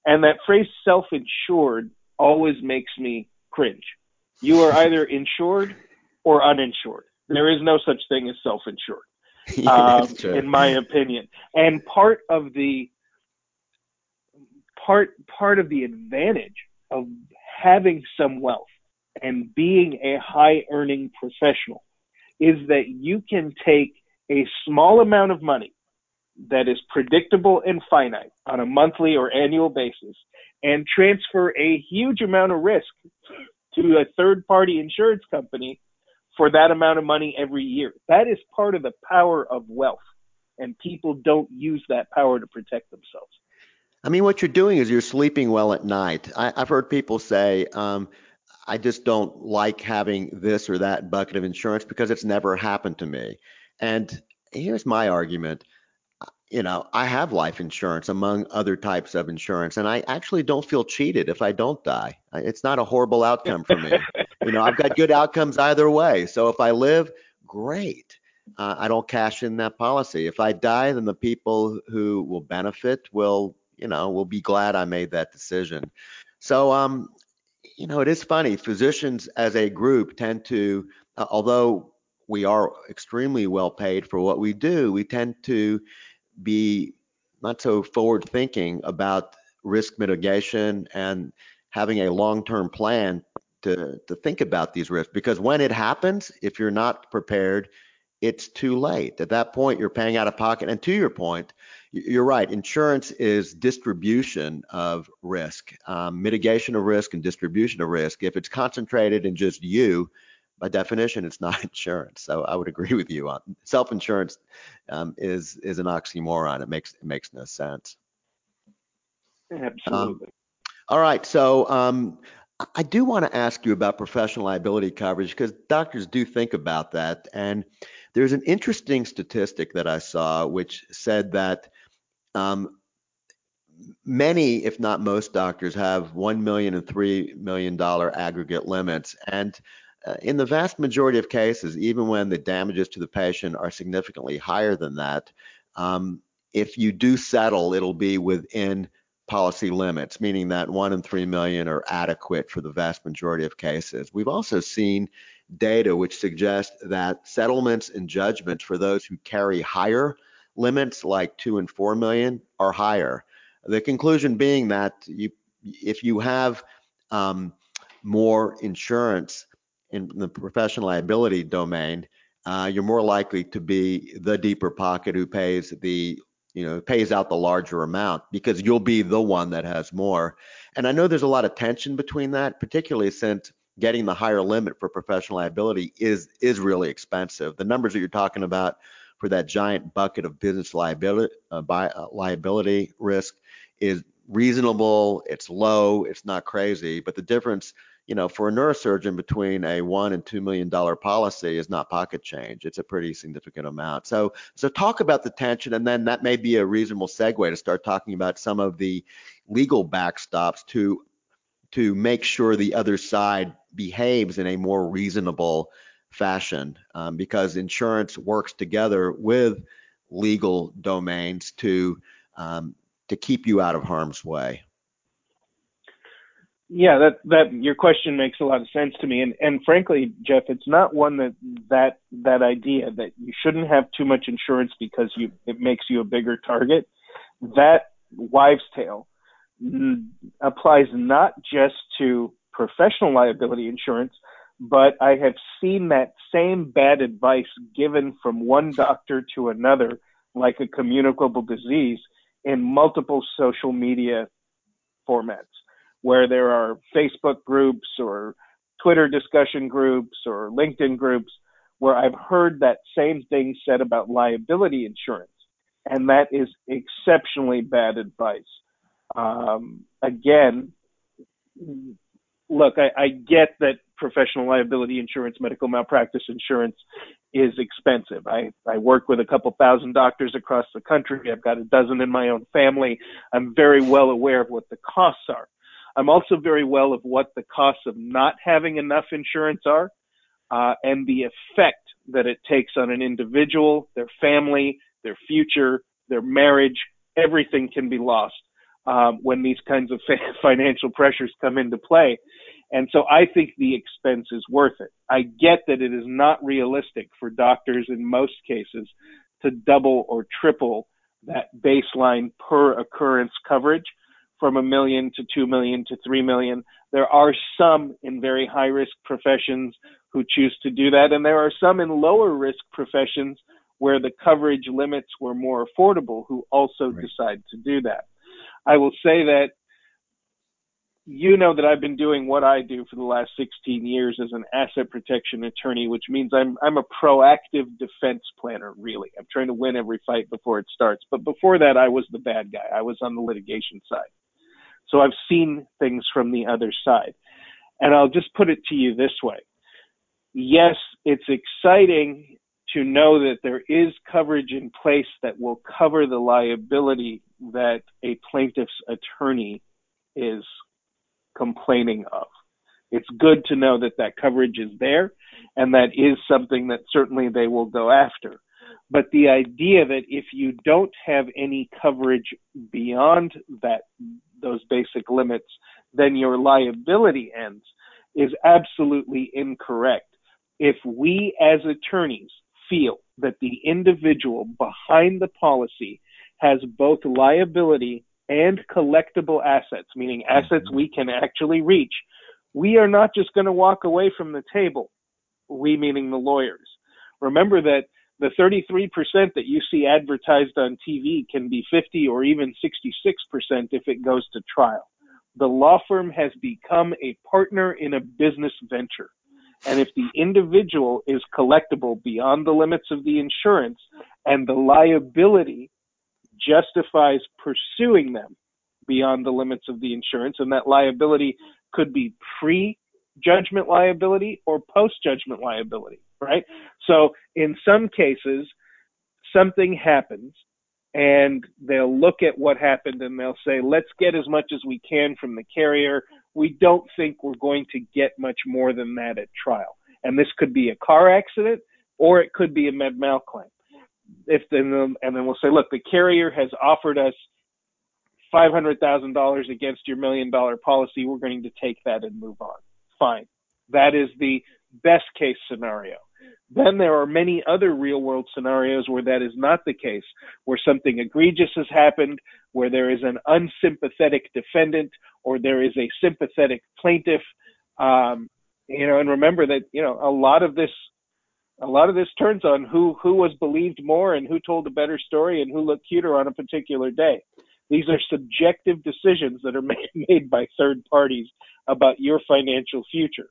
And that phrase self-insured always makes me cringe. You are either insured or uninsured. There is no such thing as self-insured, um, yeah, in my opinion. And part of the part part of the advantage of having some wealth and being a high-earning professional is that you can take a small amount of money that is predictable and finite on a monthly or annual basis and transfer a huge amount of risk to a third-party insurance company for that amount of money every year. That is part of the power of wealth, and people don't use that power to protect themselves. I mean, what you're doing is you're sleeping well at night. I, I've heard people say, um, I just don't like having this or that bucket of insurance because it's never happened to me. And here's my argument. You know, I have life insurance among other types of insurance, and I actually don't feel cheated if I don't die. It's not a horrible outcome for me. You know, I've got good outcomes either way. So if I live, great. Uh, I don't cash in that policy. If I die, then the people who will benefit will, you know, will be glad I made that decision. So, um, you know, it is funny. Physicians as a group tend to, uh, although we are extremely well paid for what we do, we tend to be not so forward thinking about risk mitigation and having a long-term plan to, to think about these risks, because when it happens, if you're not prepared, it's too late. At that point, you're paying out of pocket. And to your point, you're right. Insurance is distribution of risk, um, mitigation of risk and distribution of risk. If it's concentrated in just you, by definition, it's not insurance. So I would agree with you on self-insurance um, is is an oxymoron. It makes it makes no sense. Absolutely. Um, all right. So um, I do want to ask you about professional liability coverage, because doctors do think about that. And there's an interesting statistic that I saw, which said that um, many, if not most doctors, have one million dollars and three million dollars aggregate limits. And uh, in the vast majority of cases, even when the damages to the patient are significantly higher than that, um, if you do settle, it'll be within policy limits, meaning that one and three million are adequate for the vast majority of cases. We've also seen data which suggest that settlements and judgments for those who carry higher limits, like two and four million, are higher. The conclusion being that you, if you have um, more insurance in the professional liability domain, uh, you're more likely to be the deeper pocket who pays the you know, pays out the larger amount, because you'll be the one that has more. And I know there's a lot of tension between that, particularly since getting the higher limit for professional liability is is really expensive. The numbers that you're talking about for that giant bucket of business liability uh, by, uh, liability risk is reasonable, it's low, it's not crazy, but the difference, you know, for a neurosurgeon between a one and two million dollar policy is not pocket change. It's a pretty significant amount. So, so talk about the tension, and then that may be a reasonable segue to start talking about some of the legal backstops to to make sure the other side behaves in a more reasonable fashion, um, because insurance works together with legal domains to um, to keep you out of harm's way. Yeah, that, that your question makes a lot of sense to me. And, and frankly, Jeff, it's not one that, that that idea that you shouldn't have too much insurance because you it makes you a bigger target. That wives' tale n- applies not just to professional liability insurance, but I have seen that same bad advice given from one doctor to another, like a communicable disease, in multiple social media formats, where there are Facebook groups or Twitter discussion groups or LinkedIn groups, where I've heard that same thing said about liability insurance. And that is exceptionally bad advice. Um, again, look, I, I get that professional liability insurance, medical malpractice insurance is expensive. I, I work with a couple thousand doctors across the country. I've got a dozen in my own family. I'm very well aware of what the costs are. I'm also very well of what the costs of not having enough insurance are, uh, and the effect that it takes on an individual, their family, their future, their marriage. Everything can be lost um, when these kinds of fa- financial pressures come into play. And so I think the expense is worth it. I get that it is not realistic for doctors in most cases to double or triple that baseline per occurrence coverage, from a million to two million to three million. There are some in very high risk professions who choose to do that. And there are some in lower risk professions where the coverage limits were more affordable who also right. decide to do that. I will say that you know that I've been doing what I do for the last sixteen years as an asset protection attorney, which means I'm I'm a proactive defense planner, really. I'm trying to win every fight before it starts. But before that, I was the bad guy. I was on the litigation side. So I've seen things from the other side. And I'll just put it to you this way. Yes, it's exciting to know that there is coverage in place that will cover the liability that a plaintiff's attorney is complaining of. It's good to know that that coverage is there, and that is something that certainly they will go after. But the idea that if you don't have any coverage beyond that, those basic limits, then your liability ends is absolutely incorrect. If we as attorneys feel that the individual behind the policy has both liability and collectible assets, meaning assets we can actually reach, we are not just going to walk away from the table, we meaning the lawyers. Remember that the thirty-three percent that you see advertised on T V can be fifty or even sixty-six percent if it goes to trial. The law firm has become a partner in a business venture. And if the individual is collectible beyond the limits of the insurance and the liability justifies pursuing them beyond the limits of the insurance, and that liability could be pre-judgment liability or post-judgment liability, right? So in some cases, something happens and they'll look at what happened and they'll say, let's get as much as we can from the carrier. We don't think we're going to get much more than that at trial. And this could be a car accident or it could be a MedMal claim. If then, and then we'll say, look, the carrier has offered us five hundred thousand dollars against your million dollar policy. We're going to take that and move on. Fine. That is the best case scenario. Then there are many other real world scenarios where that is not the case, where something egregious has happened, where there is an unsympathetic defendant or there is a sympathetic plaintiff. Um, you know, and remember that, you know, a lot of this A lot of this turns on who, who was believed more and who told a better story and who looked cuter on a particular day. These are subjective decisions that are made, made by third parties about your financial future.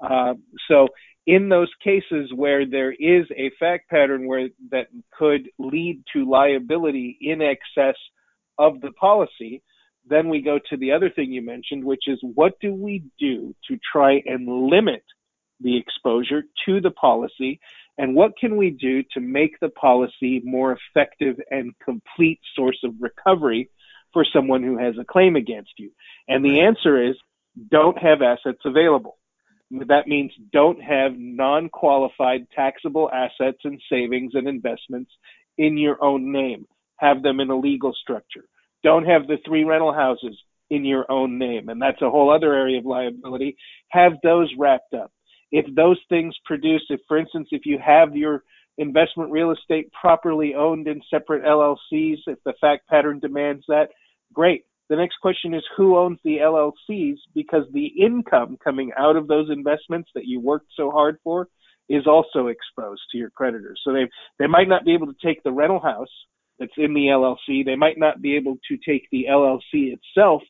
Uh, so in those cases where there is a fact pattern where that could lead to liability in excess of the policy, then we go to the other thing you mentioned, which is what do we do to try and limit the exposure to the policy, and what can we do to make the policy more effective and complete source of recovery for someone who has a claim against you? And the answer is don't have assets available. That means don't have non-qualified taxable assets and savings and investments in your own name. Have them in a legal structure. Don't have the three rental houses in your own name, and that's a whole other area of liability. Have those wrapped up. If those things produce, if, for instance, if you have your investment real estate properly owned in separate L L Cs, if the fact pattern demands that, great. The next question is who owns the L L Cs, because the income coming out of those investments that you worked so hard for is also exposed to your creditors. So they they might not be able to take the rental house that's in the L L C. They might not be able to take the L L C itself,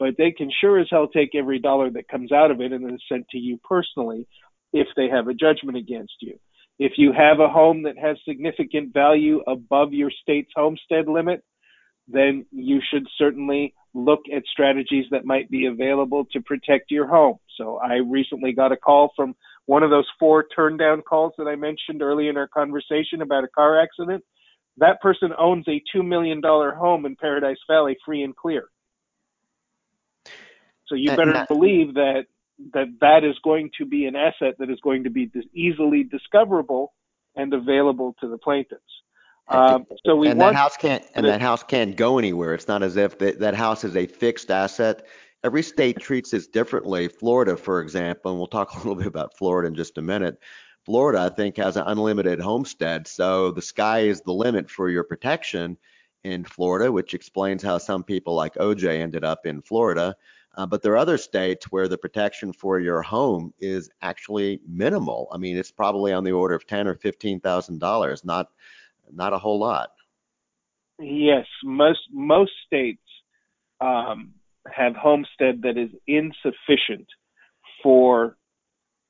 but they can sure as hell take every dollar that comes out of it and then it's sent to you personally, if they have a judgment against you. If you have a home that has significant value above your state's homestead limit, then you should certainly look at strategies that might be available to protect your home. So I recently got a call from one of those four turn-down calls that I mentioned early in our conversation about a car accident. That person owns a two million dollars home in Paradise Valley, free and clear. So you better uh, believe that that that is going to be an asset that is going to be dis- easily discoverable and available to the plaintiffs. Um, so we and want that house can't and that house can't go anywhere. It's not as if that, that house is a fixed asset. Every state treats this differently. Florida, for example, and we'll talk a little bit about Florida in just a minute. Florida, I think, has an unlimited homestead, so the sky is the limit for your protection in Florida, which explains how some people like O J ended up in Florida. Uh, but there are other states where the protection for your home is actually minimal. I mean, it's probably on the order of ten or fifteen thousand dollars, not not a whole lot. Yes, most most states um, have homestead that is insufficient for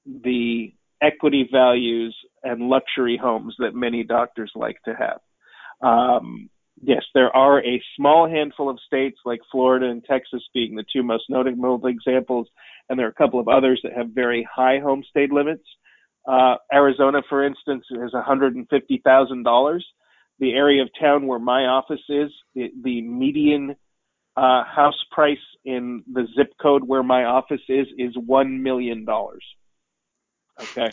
the equity values and luxury homes that many doctors like to have. Um, Yes, there are a small handful of states like Florida and Texas being the two most notable examples, and there are a couple of others that have very high homestead limits. Uh, Arizona, for instance, has one hundred fifty thousand dollars. The area of town where my office is, the, the median uh, house price in the zip code where my office is is one million dollars. Okay,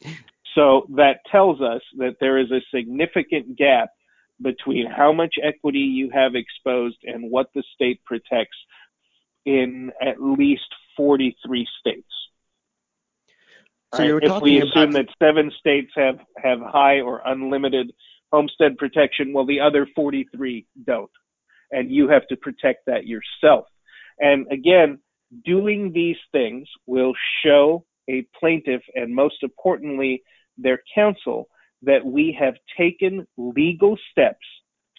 so that tells us that there is a significant gap between how much equity you have exposed and what the state protects in at least forty-three states. So you're right? If we assume about- that seven states have, have high or unlimited homestead protection, well, the other forty-three don't, and you have to protect that yourself. And again, doing these things will show a plaintiff and, most importantly, their counsel, that we have taken legal steps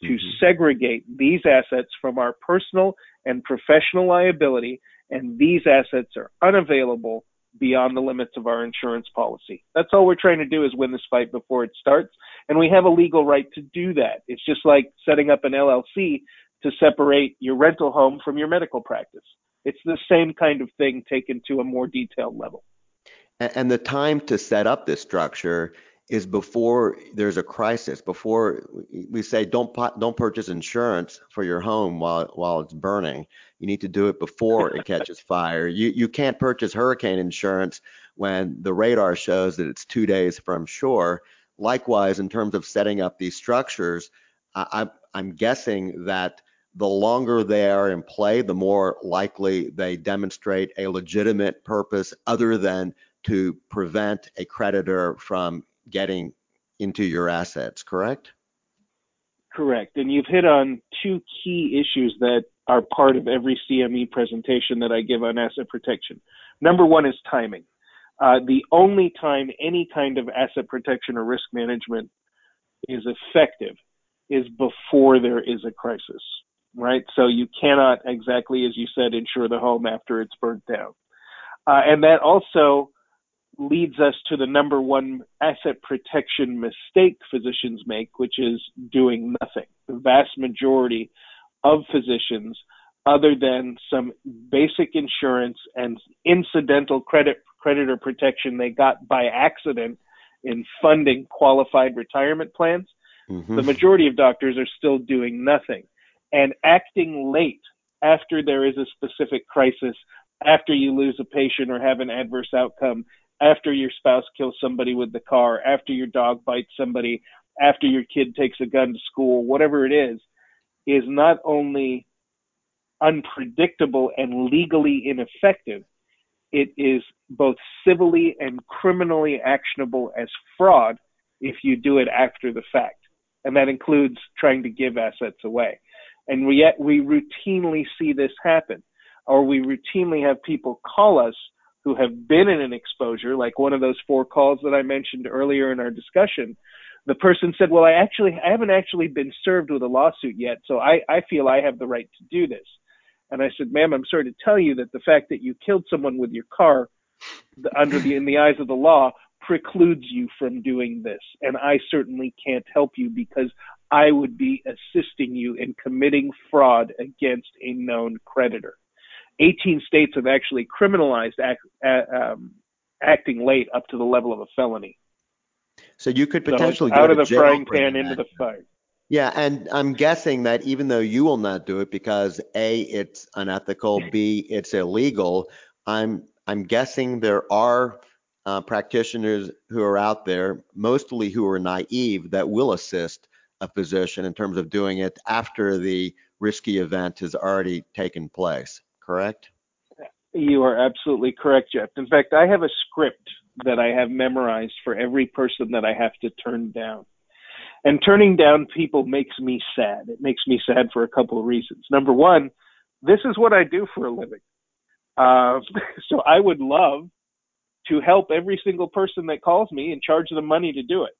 to mm-hmm. segregate these assets from our personal and professional liability, and these assets are unavailable beyond the limits of our insurance policy. That's all we're trying to do is win this fight before it starts, and we have a legal right to do that. It's just like setting up an L L C to separate your rental home from your medical practice. It's the same kind of thing taken to a more detailed level. And the time to set up this structure is before there's a crisis, before we say don't don't purchase insurance for your home while while it's burning. You need to do it before it catches fire. You you can't purchase hurricane insurance when the radar shows that it's two days from shore. Likewise, in terms of setting up these structures, I, I'm guessing that the longer they are in play, the more likely they demonstrate a legitimate purpose other than to prevent a creditor from getting into your assets, correct? Correct. And you've hit on two key issues that are part of every C M E presentation that I give on asset protection. Number one is timing. Uh, the only time any kind of asset protection or risk management is effective is before there is a crisis, right? So you cannot, exactly as you said, insure the home after it's burnt down. Uh, and that also leads us to the number one asset protection mistake physicians make, which is doing nothing. The vast majority of physicians, other than some basic insurance and incidental credit creditor protection they got by accident in funding qualified retirement plans, mm-hmm. the majority of doctors are still doing nothing and acting late after there is a specific crisis, after you lose a patient or have an adverse outcome, after your spouse kills somebody with the car, after your dog bites somebody, after your kid takes a gun to school, whatever it is, is not only unpredictable and legally ineffective, it is both civilly and criminally actionable as fraud if you do it after the fact. And that includes trying to give assets away. And we, yet we routinely see this happen, or we routinely have people call us who have been in an exposure, like one of those four calls that I mentioned earlier in our discussion. The person said, well, I actually I haven't actually been served with a lawsuit yet, so I, I feel I have the right to do this. And I said, ma'am, I'm sorry to tell you that the fact that you killed someone with your car under the in the eyes of the law precludes you from doing this. And I certainly can't help you because I would be assisting you in committing fraud against a known creditor. eighteen states have actually criminalized act, uh, um, acting late up to the level of a felony. So you could potentially so go out of the frying pan into the fire. Yeah, and I'm guessing that even though you will not do it because A, it's unethical, B, it's illegal, I'm I'm guessing there are uh, practitioners who are out there, mostly who are naive, that will assist a physician in terms of doing it after the risky event has already taken place. Correct? You are absolutely correct, Jeff. In fact, I have a script that I have memorized for every person that I have to turn down. And turning down people makes me sad. It makes me sad for a couple of reasons. Number one, this is what I do for a living. Uh, so I would love to help every single person that calls me and charge them money to do it.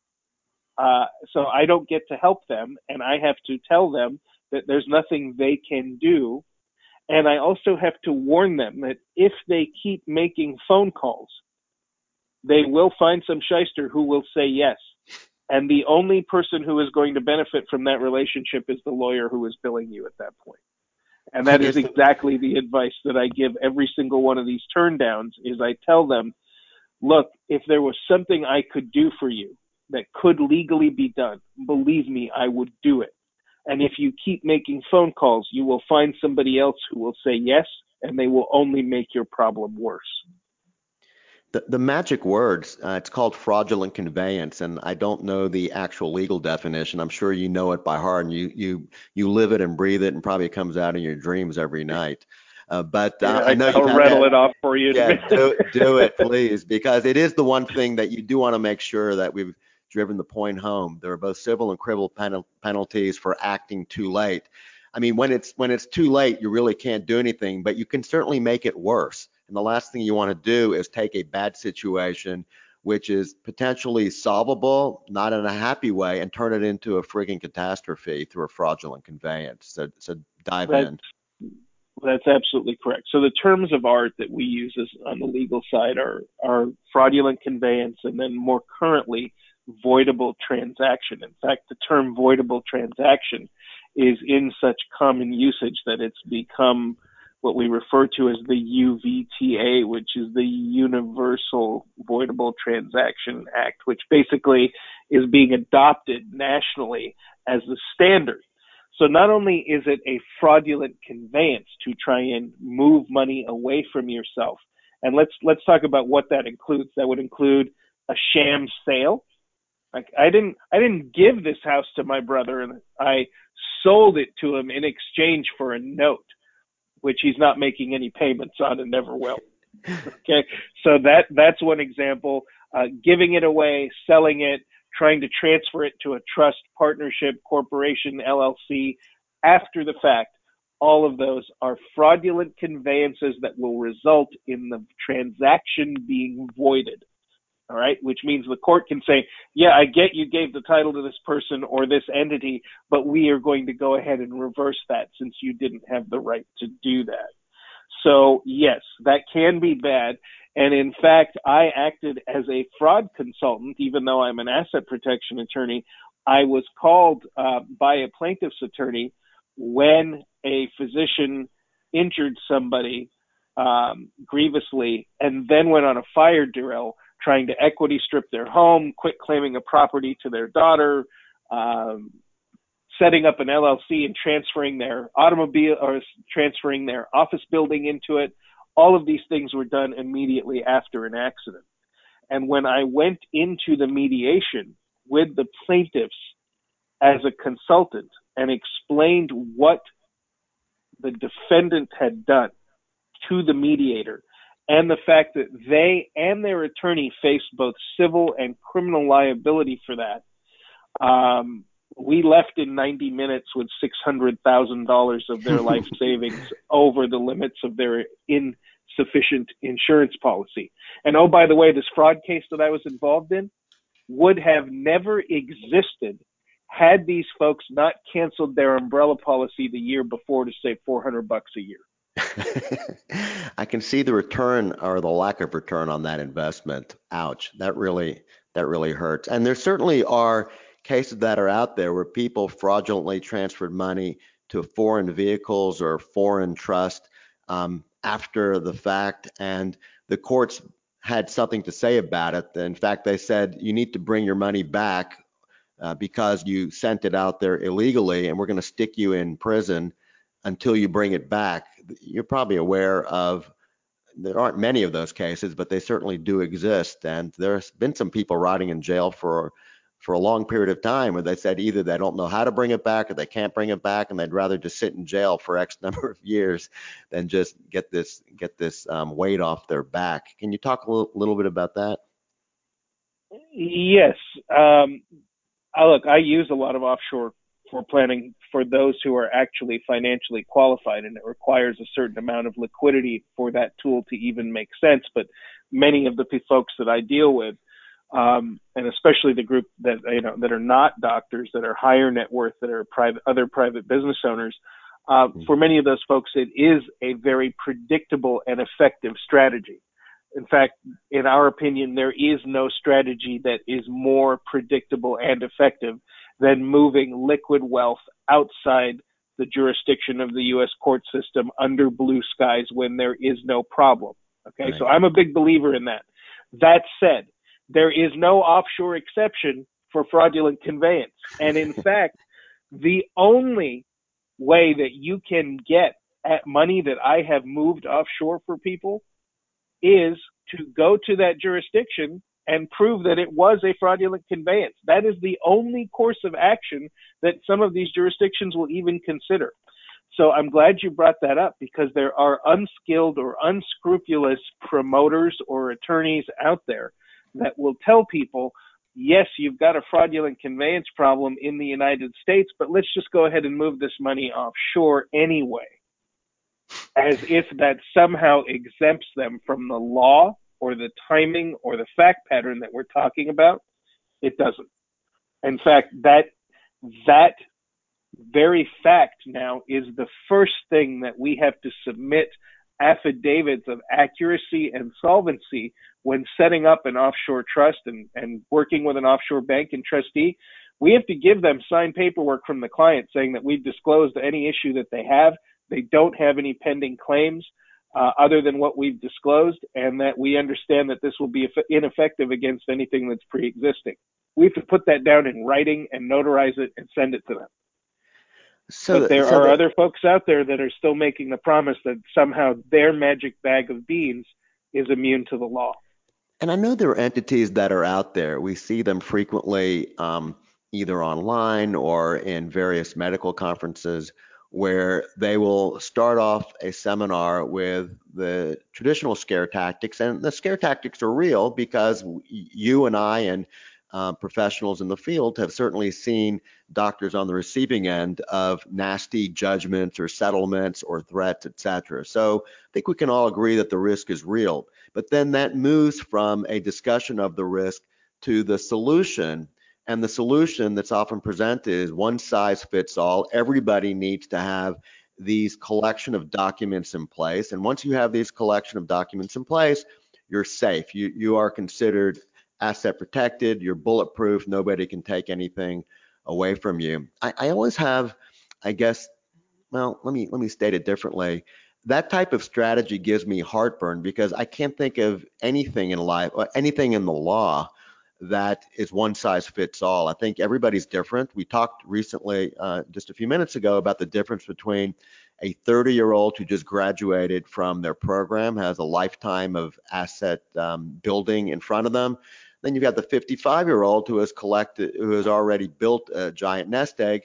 Uh, so I don't get to help them, and I have to tell them that there's nothing they can do. And I also have to warn them that if they keep making phone calls, they will find some shyster who will say yes. And the only person who is going to benefit from that relationship is the lawyer who is billing you at that point. And that is exactly the advice that I give every single one of these turndowns is I tell them, look, if there was something I could do for you that could legally be done, believe me, I would do it. And if you keep making phone calls, you will find somebody else who will say yes, and they will only make your problem worse. The, the magic words, uh, it's called fraudulent conveyance, and I don't know the actual legal definition. I'm sure you know it by heart, and you you you live it and breathe it, and probably it comes out in your dreams every night. Uh, but uh, yeah, I know I'll rattle it off for you. Yeah, do, do it, please, because it is the one thing that you do want to make sure that we've driven the point home. There are both civil and criminal pen- penalties for acting too late. I mean, when it's when it's too late, you really can't do anything, but you can certainly make it worse. And the last thing you want to do is take a bad situation, which is potentially solvable, not in a happy way, and turn it into a frigging catastrophe through a fraudulent conveyance. So, so dive that's, in. That's absolutely correct. So the terms of art that we use is, on the legal side are, are fraudulent conveyance, and then more currently, voidable transaction. In fact, the term voidable transaction is in such common usage that it's become what we refer to as the U V T A, which is the Universal Voidable Transaction Act, which basically is being adopted nationally as the standard. So not only is it a fraudulent conveyance to try and move money away from yourself, and let's let's talk about what that includes. That would include a sham sale. Like I didn't I didn't give this house to my brother, and I sold it to him in exchange for a note, which he's not making any payments on and never will. Okay, so that that's one example. Uh, giving it away, selling it, trying to transfer it to a trust, partnership, corporation, L L C after the fact. All of those are fraudulent conveyances that will result in the transaction being voided. All right, which means the court can say, yeah, I get you gave the title to this person or this entity, but we are going to go ahead and reverse that since you didn't have the right to do that. So, yes, that can be bad. And in fact, I acted as a fraud consultant, even though I'm an asset protection attorney. I was called uh, by a plaintiff's attorney when a physician injured somebody um, grievously and then went on a fire drill, trying to equity strip their home, quit claiming a property to their daughter, um, setting up an L L C and transferring their automobile or transferring their office building into it. All of these things were done immediately after an accident. And when I went into the mediation with the plaintiffs as a consultant and explained what the defendant had done to the mediator, and the fact that they and their attorney faced both civil and criminal liability for that, um, we left in ninety minutes with six hundred thousand dollars of their life savings over the limits of their insufficient insurance policy. And oh, by the way, this fraud case that I was involved in would have never existed had these folks not canceled their umbrella policy the year before to save four hundred bucks a year. I can see the return or the lack of return on that investment. Ouch. That really, that really hurts. And there certainly are cases that are out there where people fraudulently transferred money to foreign vehicles or foreign trust um, after the fact. And the courts had something to say about it. In fact, they said, you need to bring your money back uh, because you sent it out there illegally, and we're going to stick you in prison until you bring it back. You're probably aware of, there aren't many of those cases, but they certainly do exist. And there's been some people rotting in jail for for a long period of time where they said either they don't know how to bring it back or they can't bring it back, and they'd rather just sit in jail for X number of years than just get this get this um, weight off their back. Can you talk a l- little bit about that? Yes. Um, I, look, I use a lot of offshore for planning for those who are actually financially qualified, and it requires a certain amount of liquidity for that tool to even make sense. But many of the folks that I deal with, um, and especially the group that, you know, that are not doctors, that are higher net worth, that are private, other private business owners, uh, mm-hmm. for many of those folks, it is a very predictable and effective strategy. In fact, in our opinion, there is no strategy that is more predictable and effective than moving liquid wealth outside the jurisdiction of the U S court system under blue skies when there is no problem. Okay, right. So I'm a big believer in that. That said, there is no offshore exception for fraudulent conveyance. And in fact, the only way that you can get at money that I have moved offshore for people is to go to that jurisdiction and prove that it was a fraudulent conveyance. That is the only course of action that some of these jurisdictions will even consider. So I'm glad you brought that up, because there are unskilled or unscrupulous promoters or attorneys out there that will tell people, yes, you've got a fraudulent conveyance problem in the United States, but let's just go ahead and move this money offshore anyway, as if that somehow exempts them from the law or the timing or the fact pattern that we're talking about. It doesn't. In fact, that that very fact now is the first thing that we have to submit affidavits of accuracy and solvency when setting up an offshore trust and, and working with an offshore bank and trustee. We have to give them signed paperwork from the client saying that we've disclosed any issue that they have, they don't have any pending claims uh, other than what we've disclosed, and that we understand that this will be ineffective against anything that's pre-existing. We have to put that down in writing and notarize it and send it to them. So but there so are that, other folks out there that are still making the promise that somehow their magic bag of beans is immune to the law. And I know there are entities that are out there. We see them frequently um, either online or in various medical conferences where they will start off a seminar with the traditional scare tactics. And the scare tactics are real because you and I and Uh, professionals in the field have certainly seen doctors on the receiving end of nasty judgments or settlements or threats, et cetera. So I think we can all agree that the risk is real. But then that moves from a discussion of the risk to the solution. And the solution that's often presented is one size fits all. Everybody needs to have these collection of documents in place. And once you have these collection of documents in place, you're safe. You, you are considered asset protected, you're bulletproof, nobody can take anything away from you. I, I always have, I guess, well, let me let me state it differently. That type of strategy gives me heartburn because I can't think of anything in life, or anything in the law that is one size fits all. I think everybody's different. We talked recently, uh, just a few minutes ago, about the difference between a thirty-year-old who just graduated from their program, has a lifetime of asset um, building in front of them. Then you've got the fifty-five-year-old who has collected, who has already built a giant nest egg.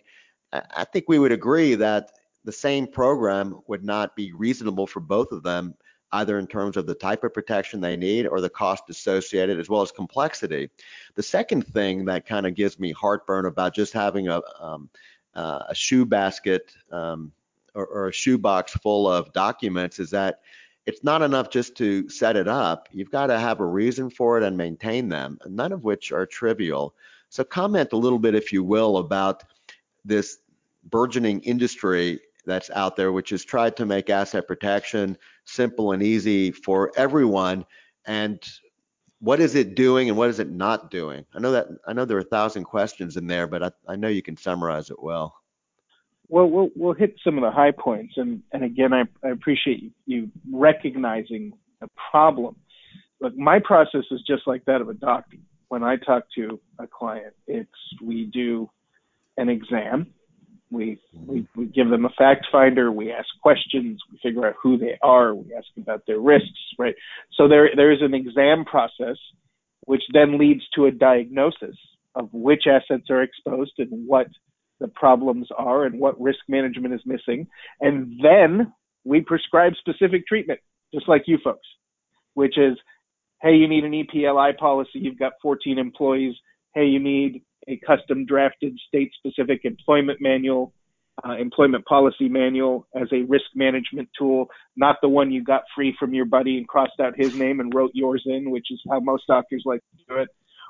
I think we would agree that the same program would not be reasonable for both of them, either in terms of the type of protection they need or the cost associated, as well as complexity. The second thing that kind of gives me heartburn about just having a um, uh, a shoe basket um, or, or a shoebox full of documents is that it's not enough just to set it up. You've got to have a reason for it and maintain them, none of which are trivial. So comment a little bit, if you will, about this burgeoning industry that's out there, which has tried to make asset protection simple and easy for everyone. And what is it doing and what is it not doing? I know that I know there are a thousand questions in there, but I, I know you can summarize it well. Well, well, we'll hit some of the high points. And, and again, I, I appreciate you recognizing the problem. Look, my process is just like that of a doctor. When I talk to a client, it's we do an exam. We, we we give them a fact finder. We ask questions. We figure out who they are. We ask about their risks, right? So there there is an exam process, which then leads to a diagnosis of which assets are exposed and what the problems are and what risk management is missing. And then we prescribe specific treatment, just like you folks, which is, hey, you need an E P L I policy. You've got fourteen employees. Hey, you need a custom drafted state-specific employment manual, uh, employment policy manual as a risk management tool, not the one you got free from your buddy and crossed out his name and wrote yours in, which is how most doctors like to do it,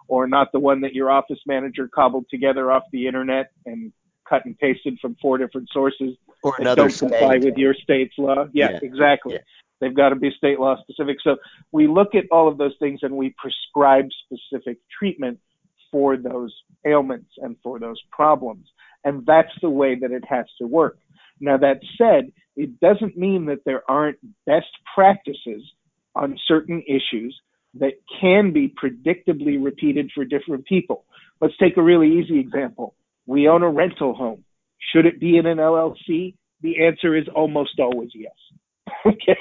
or not the one that your office manager cobbled together off the internet and cut and pasted from four different sources or that don't comply state. With your state's law. Yeah, yeah. Exactly. Yeah. They've got to be state law specific. So we look at all of those things and we prescribe specific treatment for those ailments and for those problems. And that's the way that it has to work. Now, that said, it doesn't mean that there aren't best practices on certain issues that can be predictably repeated for different people. Let's take a really easy example. We own a rental home. Should it be in an L L C? The answer is almost always yes. Okay.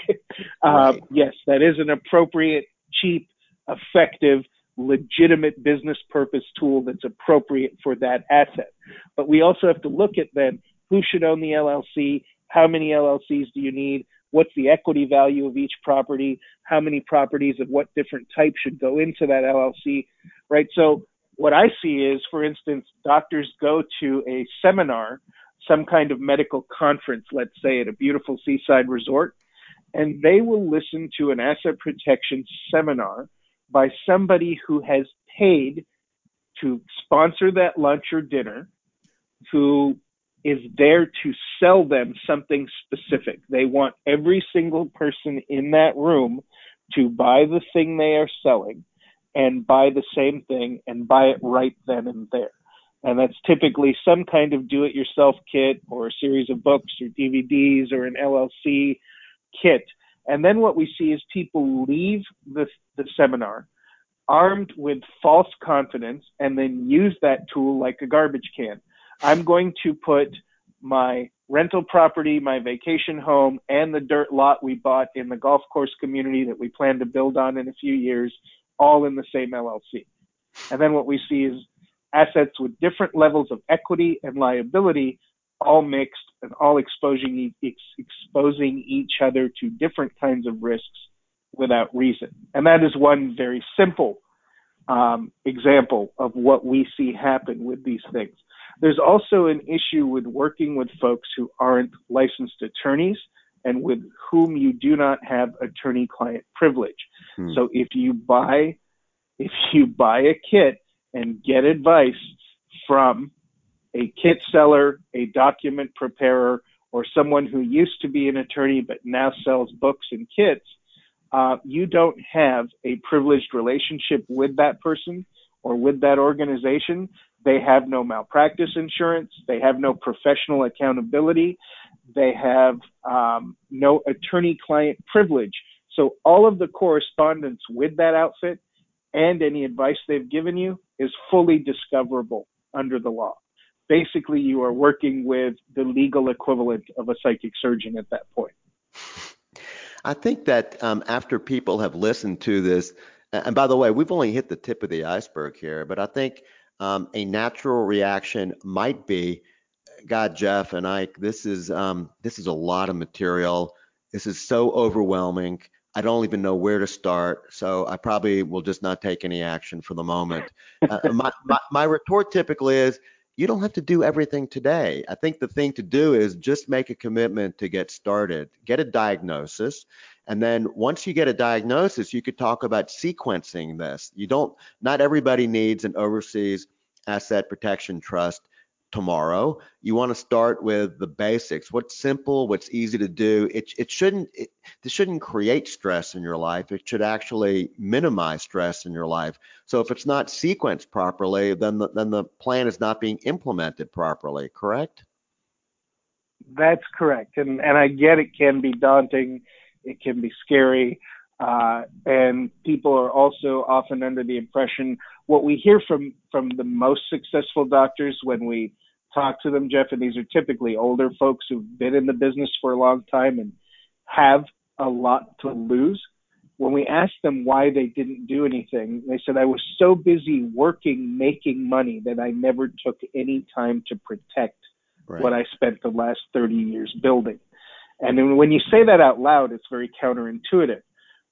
Right. Um, yes, that is an appropriate, cheap, effective, legitimate business purpose tool that's appropriate for that asset. But we also have to look at then who should own the L L C, how many L L Cs do you need, what's the equity value of each property, how many properties of what different type should go into that L L C, right? So what I see is, for instance, doctors go to a seminar, some kind of medical conference, let's say at a beautiful seaside resort, and they will listen to an asset protection seminar by somebody who has paid to sponsor that lunch or dinner, who is there to sell them something specific. They want every single person in that room to buy the thing they are selling and buy the same thing and buy it right then and there. And that's typically some kind of do-it-yourself kit or a series of books or D V Ds or an L L C kit. And then what we see is people leave the, the seminar armed with false confidence and then use that tool like a garbage can. I'm going to put my rental property, my vacation home, and the dirt lot we bought in the golf course community that we plan to build on in a few years all in the same L L C. And then what we see is assets with different levels of equity and liability, all mixed and all exposing, ex- exposing each other to different kinds of risks without reason. And that is one very simple um, example of what we see happen with these things. There's also an issue with working with folks who aren't licensed attorneys and with whom you do not have attorney-client privilege. Hmm. So if you buy, if you buy a kit and get advice from a kit seller, a document preparer, or someone who used to be an attorney but now sells books and kits, uh, you don't have a privileged relationship with that person or with that organization. They have no malpractice insurance. They have no professional accountability. They have um, no attorney-client privilege. So all of the correspondence with that outfit and any advice they've given you is fully discoverable under the law. Basically, you are working with the legal equivalent of a psychic surgeon at that point. I think that um, after people have listened to this, and by the way, we've only hit the tip of the iceberg here, but I think um, a natural reaction might be, God, Jeff and Ike, this is um, this is a lot of material. This is so overwhelming. I don't even know where to start, so I probably will just not take any action for the moment. Uh, my, my, my retort typically is, you don't have to do everything today. I think the thing to do is just make a commitment to get started, get a diagnosis. And then once you get a diagnosis, you could talk about sequencing this. You don't, not everybody needs an overseas asset protection trust tomorrow. You want to start with the basics. What's simple, what's easy to do. It it shouldn't it, this shouldn't create stress in your life. It should actually minimize stress in your life. So if it's not sequenced properly, then the, then the plan is not being implemented properly, correct? That's correct. And and I get it can be daunting. It can be scary. Uh, and people are also often under the impression, what we hear from, from the most successful doctors when we talk to them, Jeff, and these are typically older folks who've been in the business for a long time and have a lot to lose. When we ask them why they didn't do anything, they said, I was so busy working, making money that I never took any time to protect right. what I spent the last thirty years building. And then when you say that out loud, it's very counterintuitive.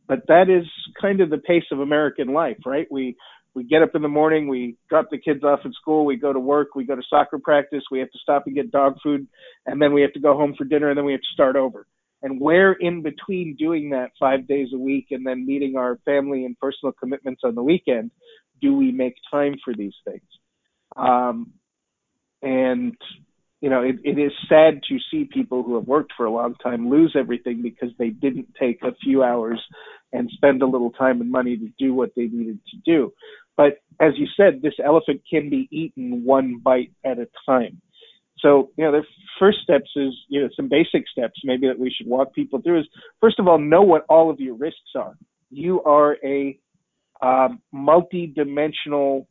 But that is kind of the pace of American life, right? We we get up in the morning, we drop the kids off at school, we go to work, we go to soccer practice, we have to stop and get dog food, and then we have to go home for dinner, and then we have to start over. And we're in between doing that five days a week and then meeting our family and personal commitments on the weekend, do we make time for these things? Um, and, you know, it, it is sad to see people who have worked for a long time lose everything because they didn't take a few hours and spend a little time and money to do what they needed to do. But as you said, this elephant can be eaten one bite at a time. So, you know, the first steps is, you know, some basic steps maybe that we should walk people through is, first of all, know what all of your risks are. You are a um, multi-dimensional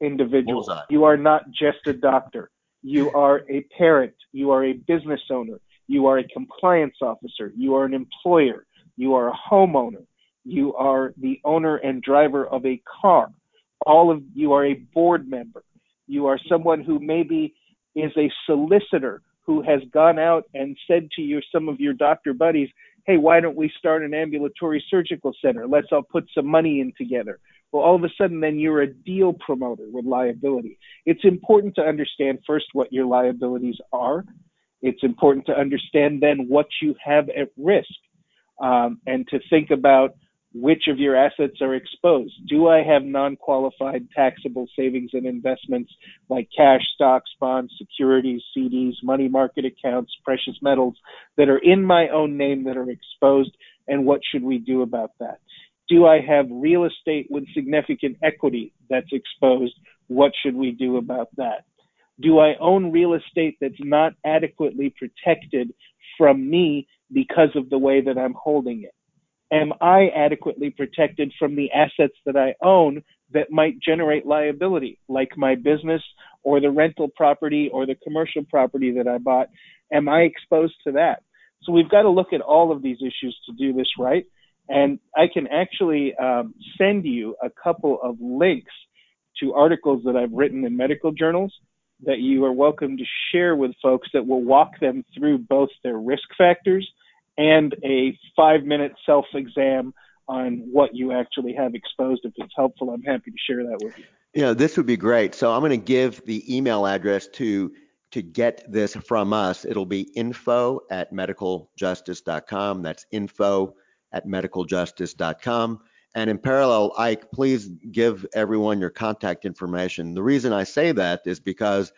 individual. Bullseye. You are not just a doctor. You are a parent. You are a business owner. You are a compliance officer. You are an employer. You are a homeowner. You are the owner and driver of a car. All of you are a board member. You are someone who maybe is a solicitor who has gone out and said to you, some of your doctor buddies, hey, why don't we start an ambulatory surgical center? Let's all put some money in together. Well, all of a sudden, then you're a deal promoter with liability. It's important to understand first what your liabilities are. It's important to understand then what you have at risk, um, and to think about which of your assets are exposed. Do I have non-qualified taxable savings and investments like cash, stocks, bonds, securities, C Ds, money market accounts, precious metals that are in my own name that are exposed, and what should we do about that? Do I have real estate with significant equity that's exposed What should we do about that? Do I own real estate that's not adequately protected from me because of the way that I'm holding it? Am I adequately protected from the assets that I own that might generate liability, like my business or the rental property or the commercial property that I bought? Am I exposed to that? So we've got to look at all of these issues to do this right. And I can actually um, send you a couple of links to articles that I've written in medical journals that you are welcome to share with folks that will walk them through both their risk factors and a five-minute self-exam on what you actually have exposed. If it's helpful, I'm happy to share that with you. Yeah, this would be great. So I'm going to give the email address to to get this from us. It'll be info at medical justice dot com. That's info at medical justice dot com. And in parallel, Ike, please give everyone your contact information. The reason I say that is because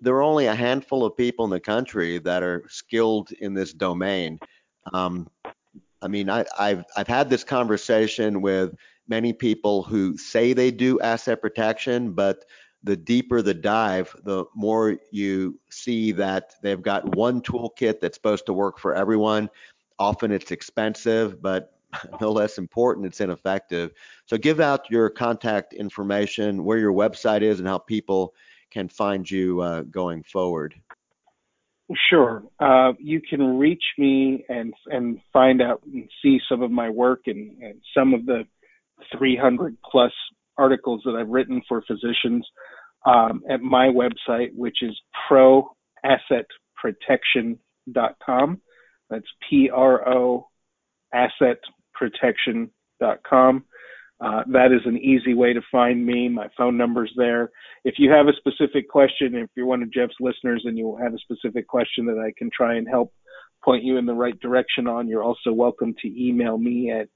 there are only a handful of people in the country that are skilled in this domain. Um, I mean, I, I've I've had this conversation with many people who say they do asset protection, but the deeper the dive, the more you see that they've got one toolkit that's supposed to work for everyone. Often it's expensive, but no less important, it's ineffective. So give out your contact information, where your website is, and how people can find you uh, going forward. Sure. Uh, you can reach me and and find out and see some of my work and, and some of the three hundred plus articles that I've written for physicians um, at my website, which is pro asset protection dot com. That's P R O asset protection dot com. Uh, that is an easy way to find me. My phone number's there. If you have a specific question, if you're one of Jeff's listeners and you have a specific question that I can try and help point you in the right direction on, you're also welcome to email me at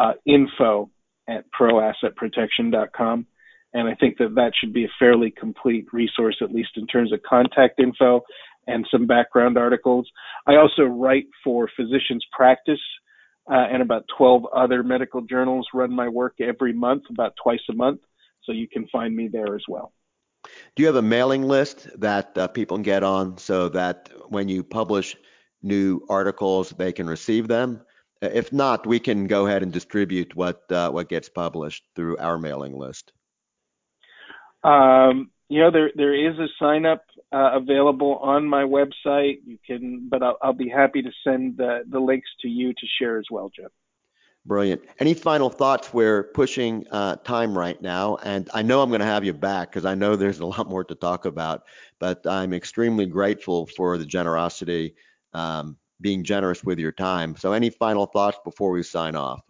uh, info at pro asset protection dot com. And I think that that should be a fairly complete resource, at least in terms of contact info and some background articles. I also write for Physicians Practice. Uh, and about twelve other medical journals, run my work every month, about twice a month. So you can find me there as well. Do you have a mailing list that uh, people can get on so that when you publish new articles, they can receive them? If not, we can go ahead and distribute what uh, what gets published through our mailing list. Um, you know, there there is a sign up uh, available on my website. You can, but I'll, I'll be happy to send the, the links to you to share as well, Jeff. Brilliant. Any final thoughts? We're pushing uh, time right now, and I know I'm going to have you back because I know there's a lot more to talk about. But I'm extremely grateful for the generosity, um, being generous with your time. So, any final thoughts before we sign off?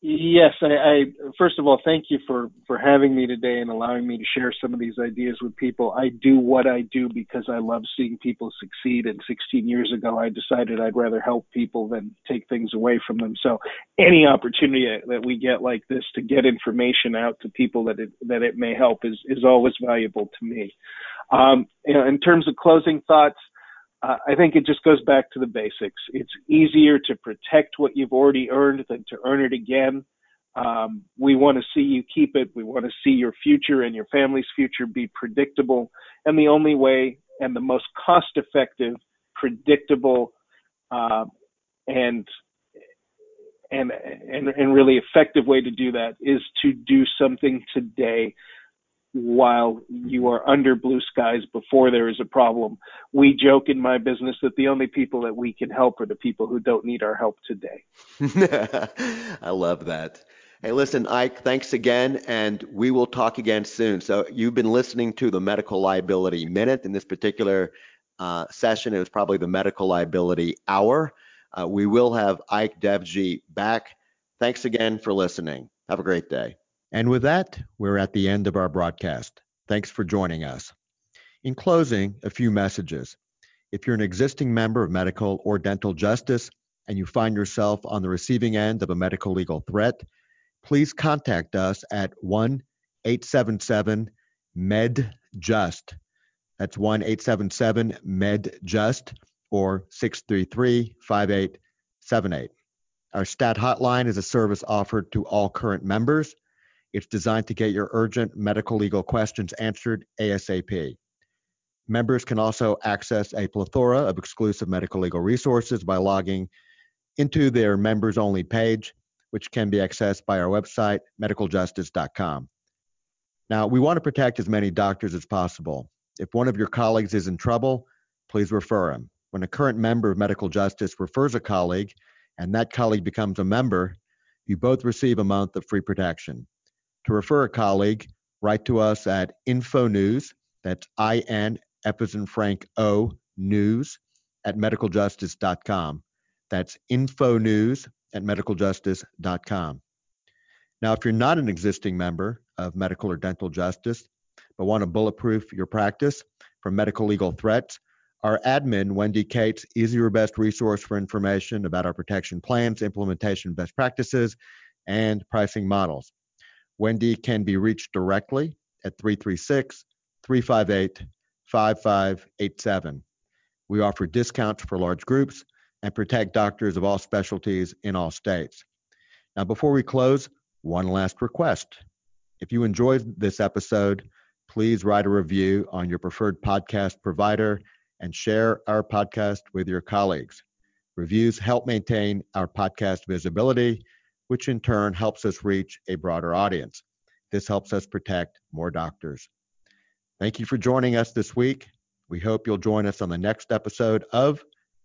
Yes, I, I first of all, thank you for, for having me today and allowing me to share some of these ideas with people. I do what I do because I love seeing people succeed. And sixteen years ago, I decided I'd rather help people than take things away from them. So any opportunity that we get like this to get information out to people that it, that it may help is, is always valuable to me. Um, you know, in terms of closing thoughts, Uh, I think it just goes back to the basics. It's easier to protect what you've already earned than to earn it again. Um, we want to see you keep it. We want to see your future and your family's future be predictable. And the only way and the most cost-effective, predictable, uh, and, and and and really effective way to do that is to do something today while you are under blue skies, before there is a problem. We joke in my business that the only people that we can help are the people who don't need our help today. I love that. Hey, listen, Ike, thanks again, and we will talk again soon. So you've been listening to the Medical Liability Minute. In this particular uh, session, it was probably the Medical Liability Hour. Uh, we will have Ike Devji back. Thanks again for listening. Have a great day. And with that, we're at the end of our broadcast. Thanks for joining us. In closing, a few messages. If you're an existing member of medical or dental justice and you find yourself on the receiving end of a medical legal threat, please contact us at one eight seven seven med just. That's one eight seven seven med just or six three three, five eight seven eight. Our STAT hotline is a service offered to all current members. It's designed to get your urgent medical legal questions answered ASAP. Members can also access a plethora of exclusive medical legal resources by logging into their members only page, which can be accessed by our website, medical justice dot com. Now, we want to protect as many doctors as possible. If one of your colleagues is in trouble, please refer him. When a current member of Medical Justice refers a colleague and that colleague becomes a member, you both receive a month of free protection. To refer a colleague, write to us at InfoNews, that's I N, F as in Frank O, news, at medical justice dot com. That's InfoNews at medical justice dot com. Now, if you're not an existing member of medical or dental justice, but want to bulletproof your practice from medical legal threats, our admin, Wendy Cates, is your best resource for information about our protection plans, implementation best practices, and pricing models. Wendy can be reached directly at three three six, three five eight, five five eight seven. We offer discounts for large groups and protect doctors of all specialties in all states. Now, before we close, one last request. If you enjoyed this episode, please write a review on your preferred podcast provider and share our podcast with your colleagues. Reviews help maintain our podcast visibility, which in turn helps us reach a broader audience. This helps us protect more doctors. Thank you for joining us this week. We hope you'll join us on the next episode of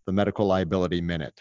the Medical Liability Minute.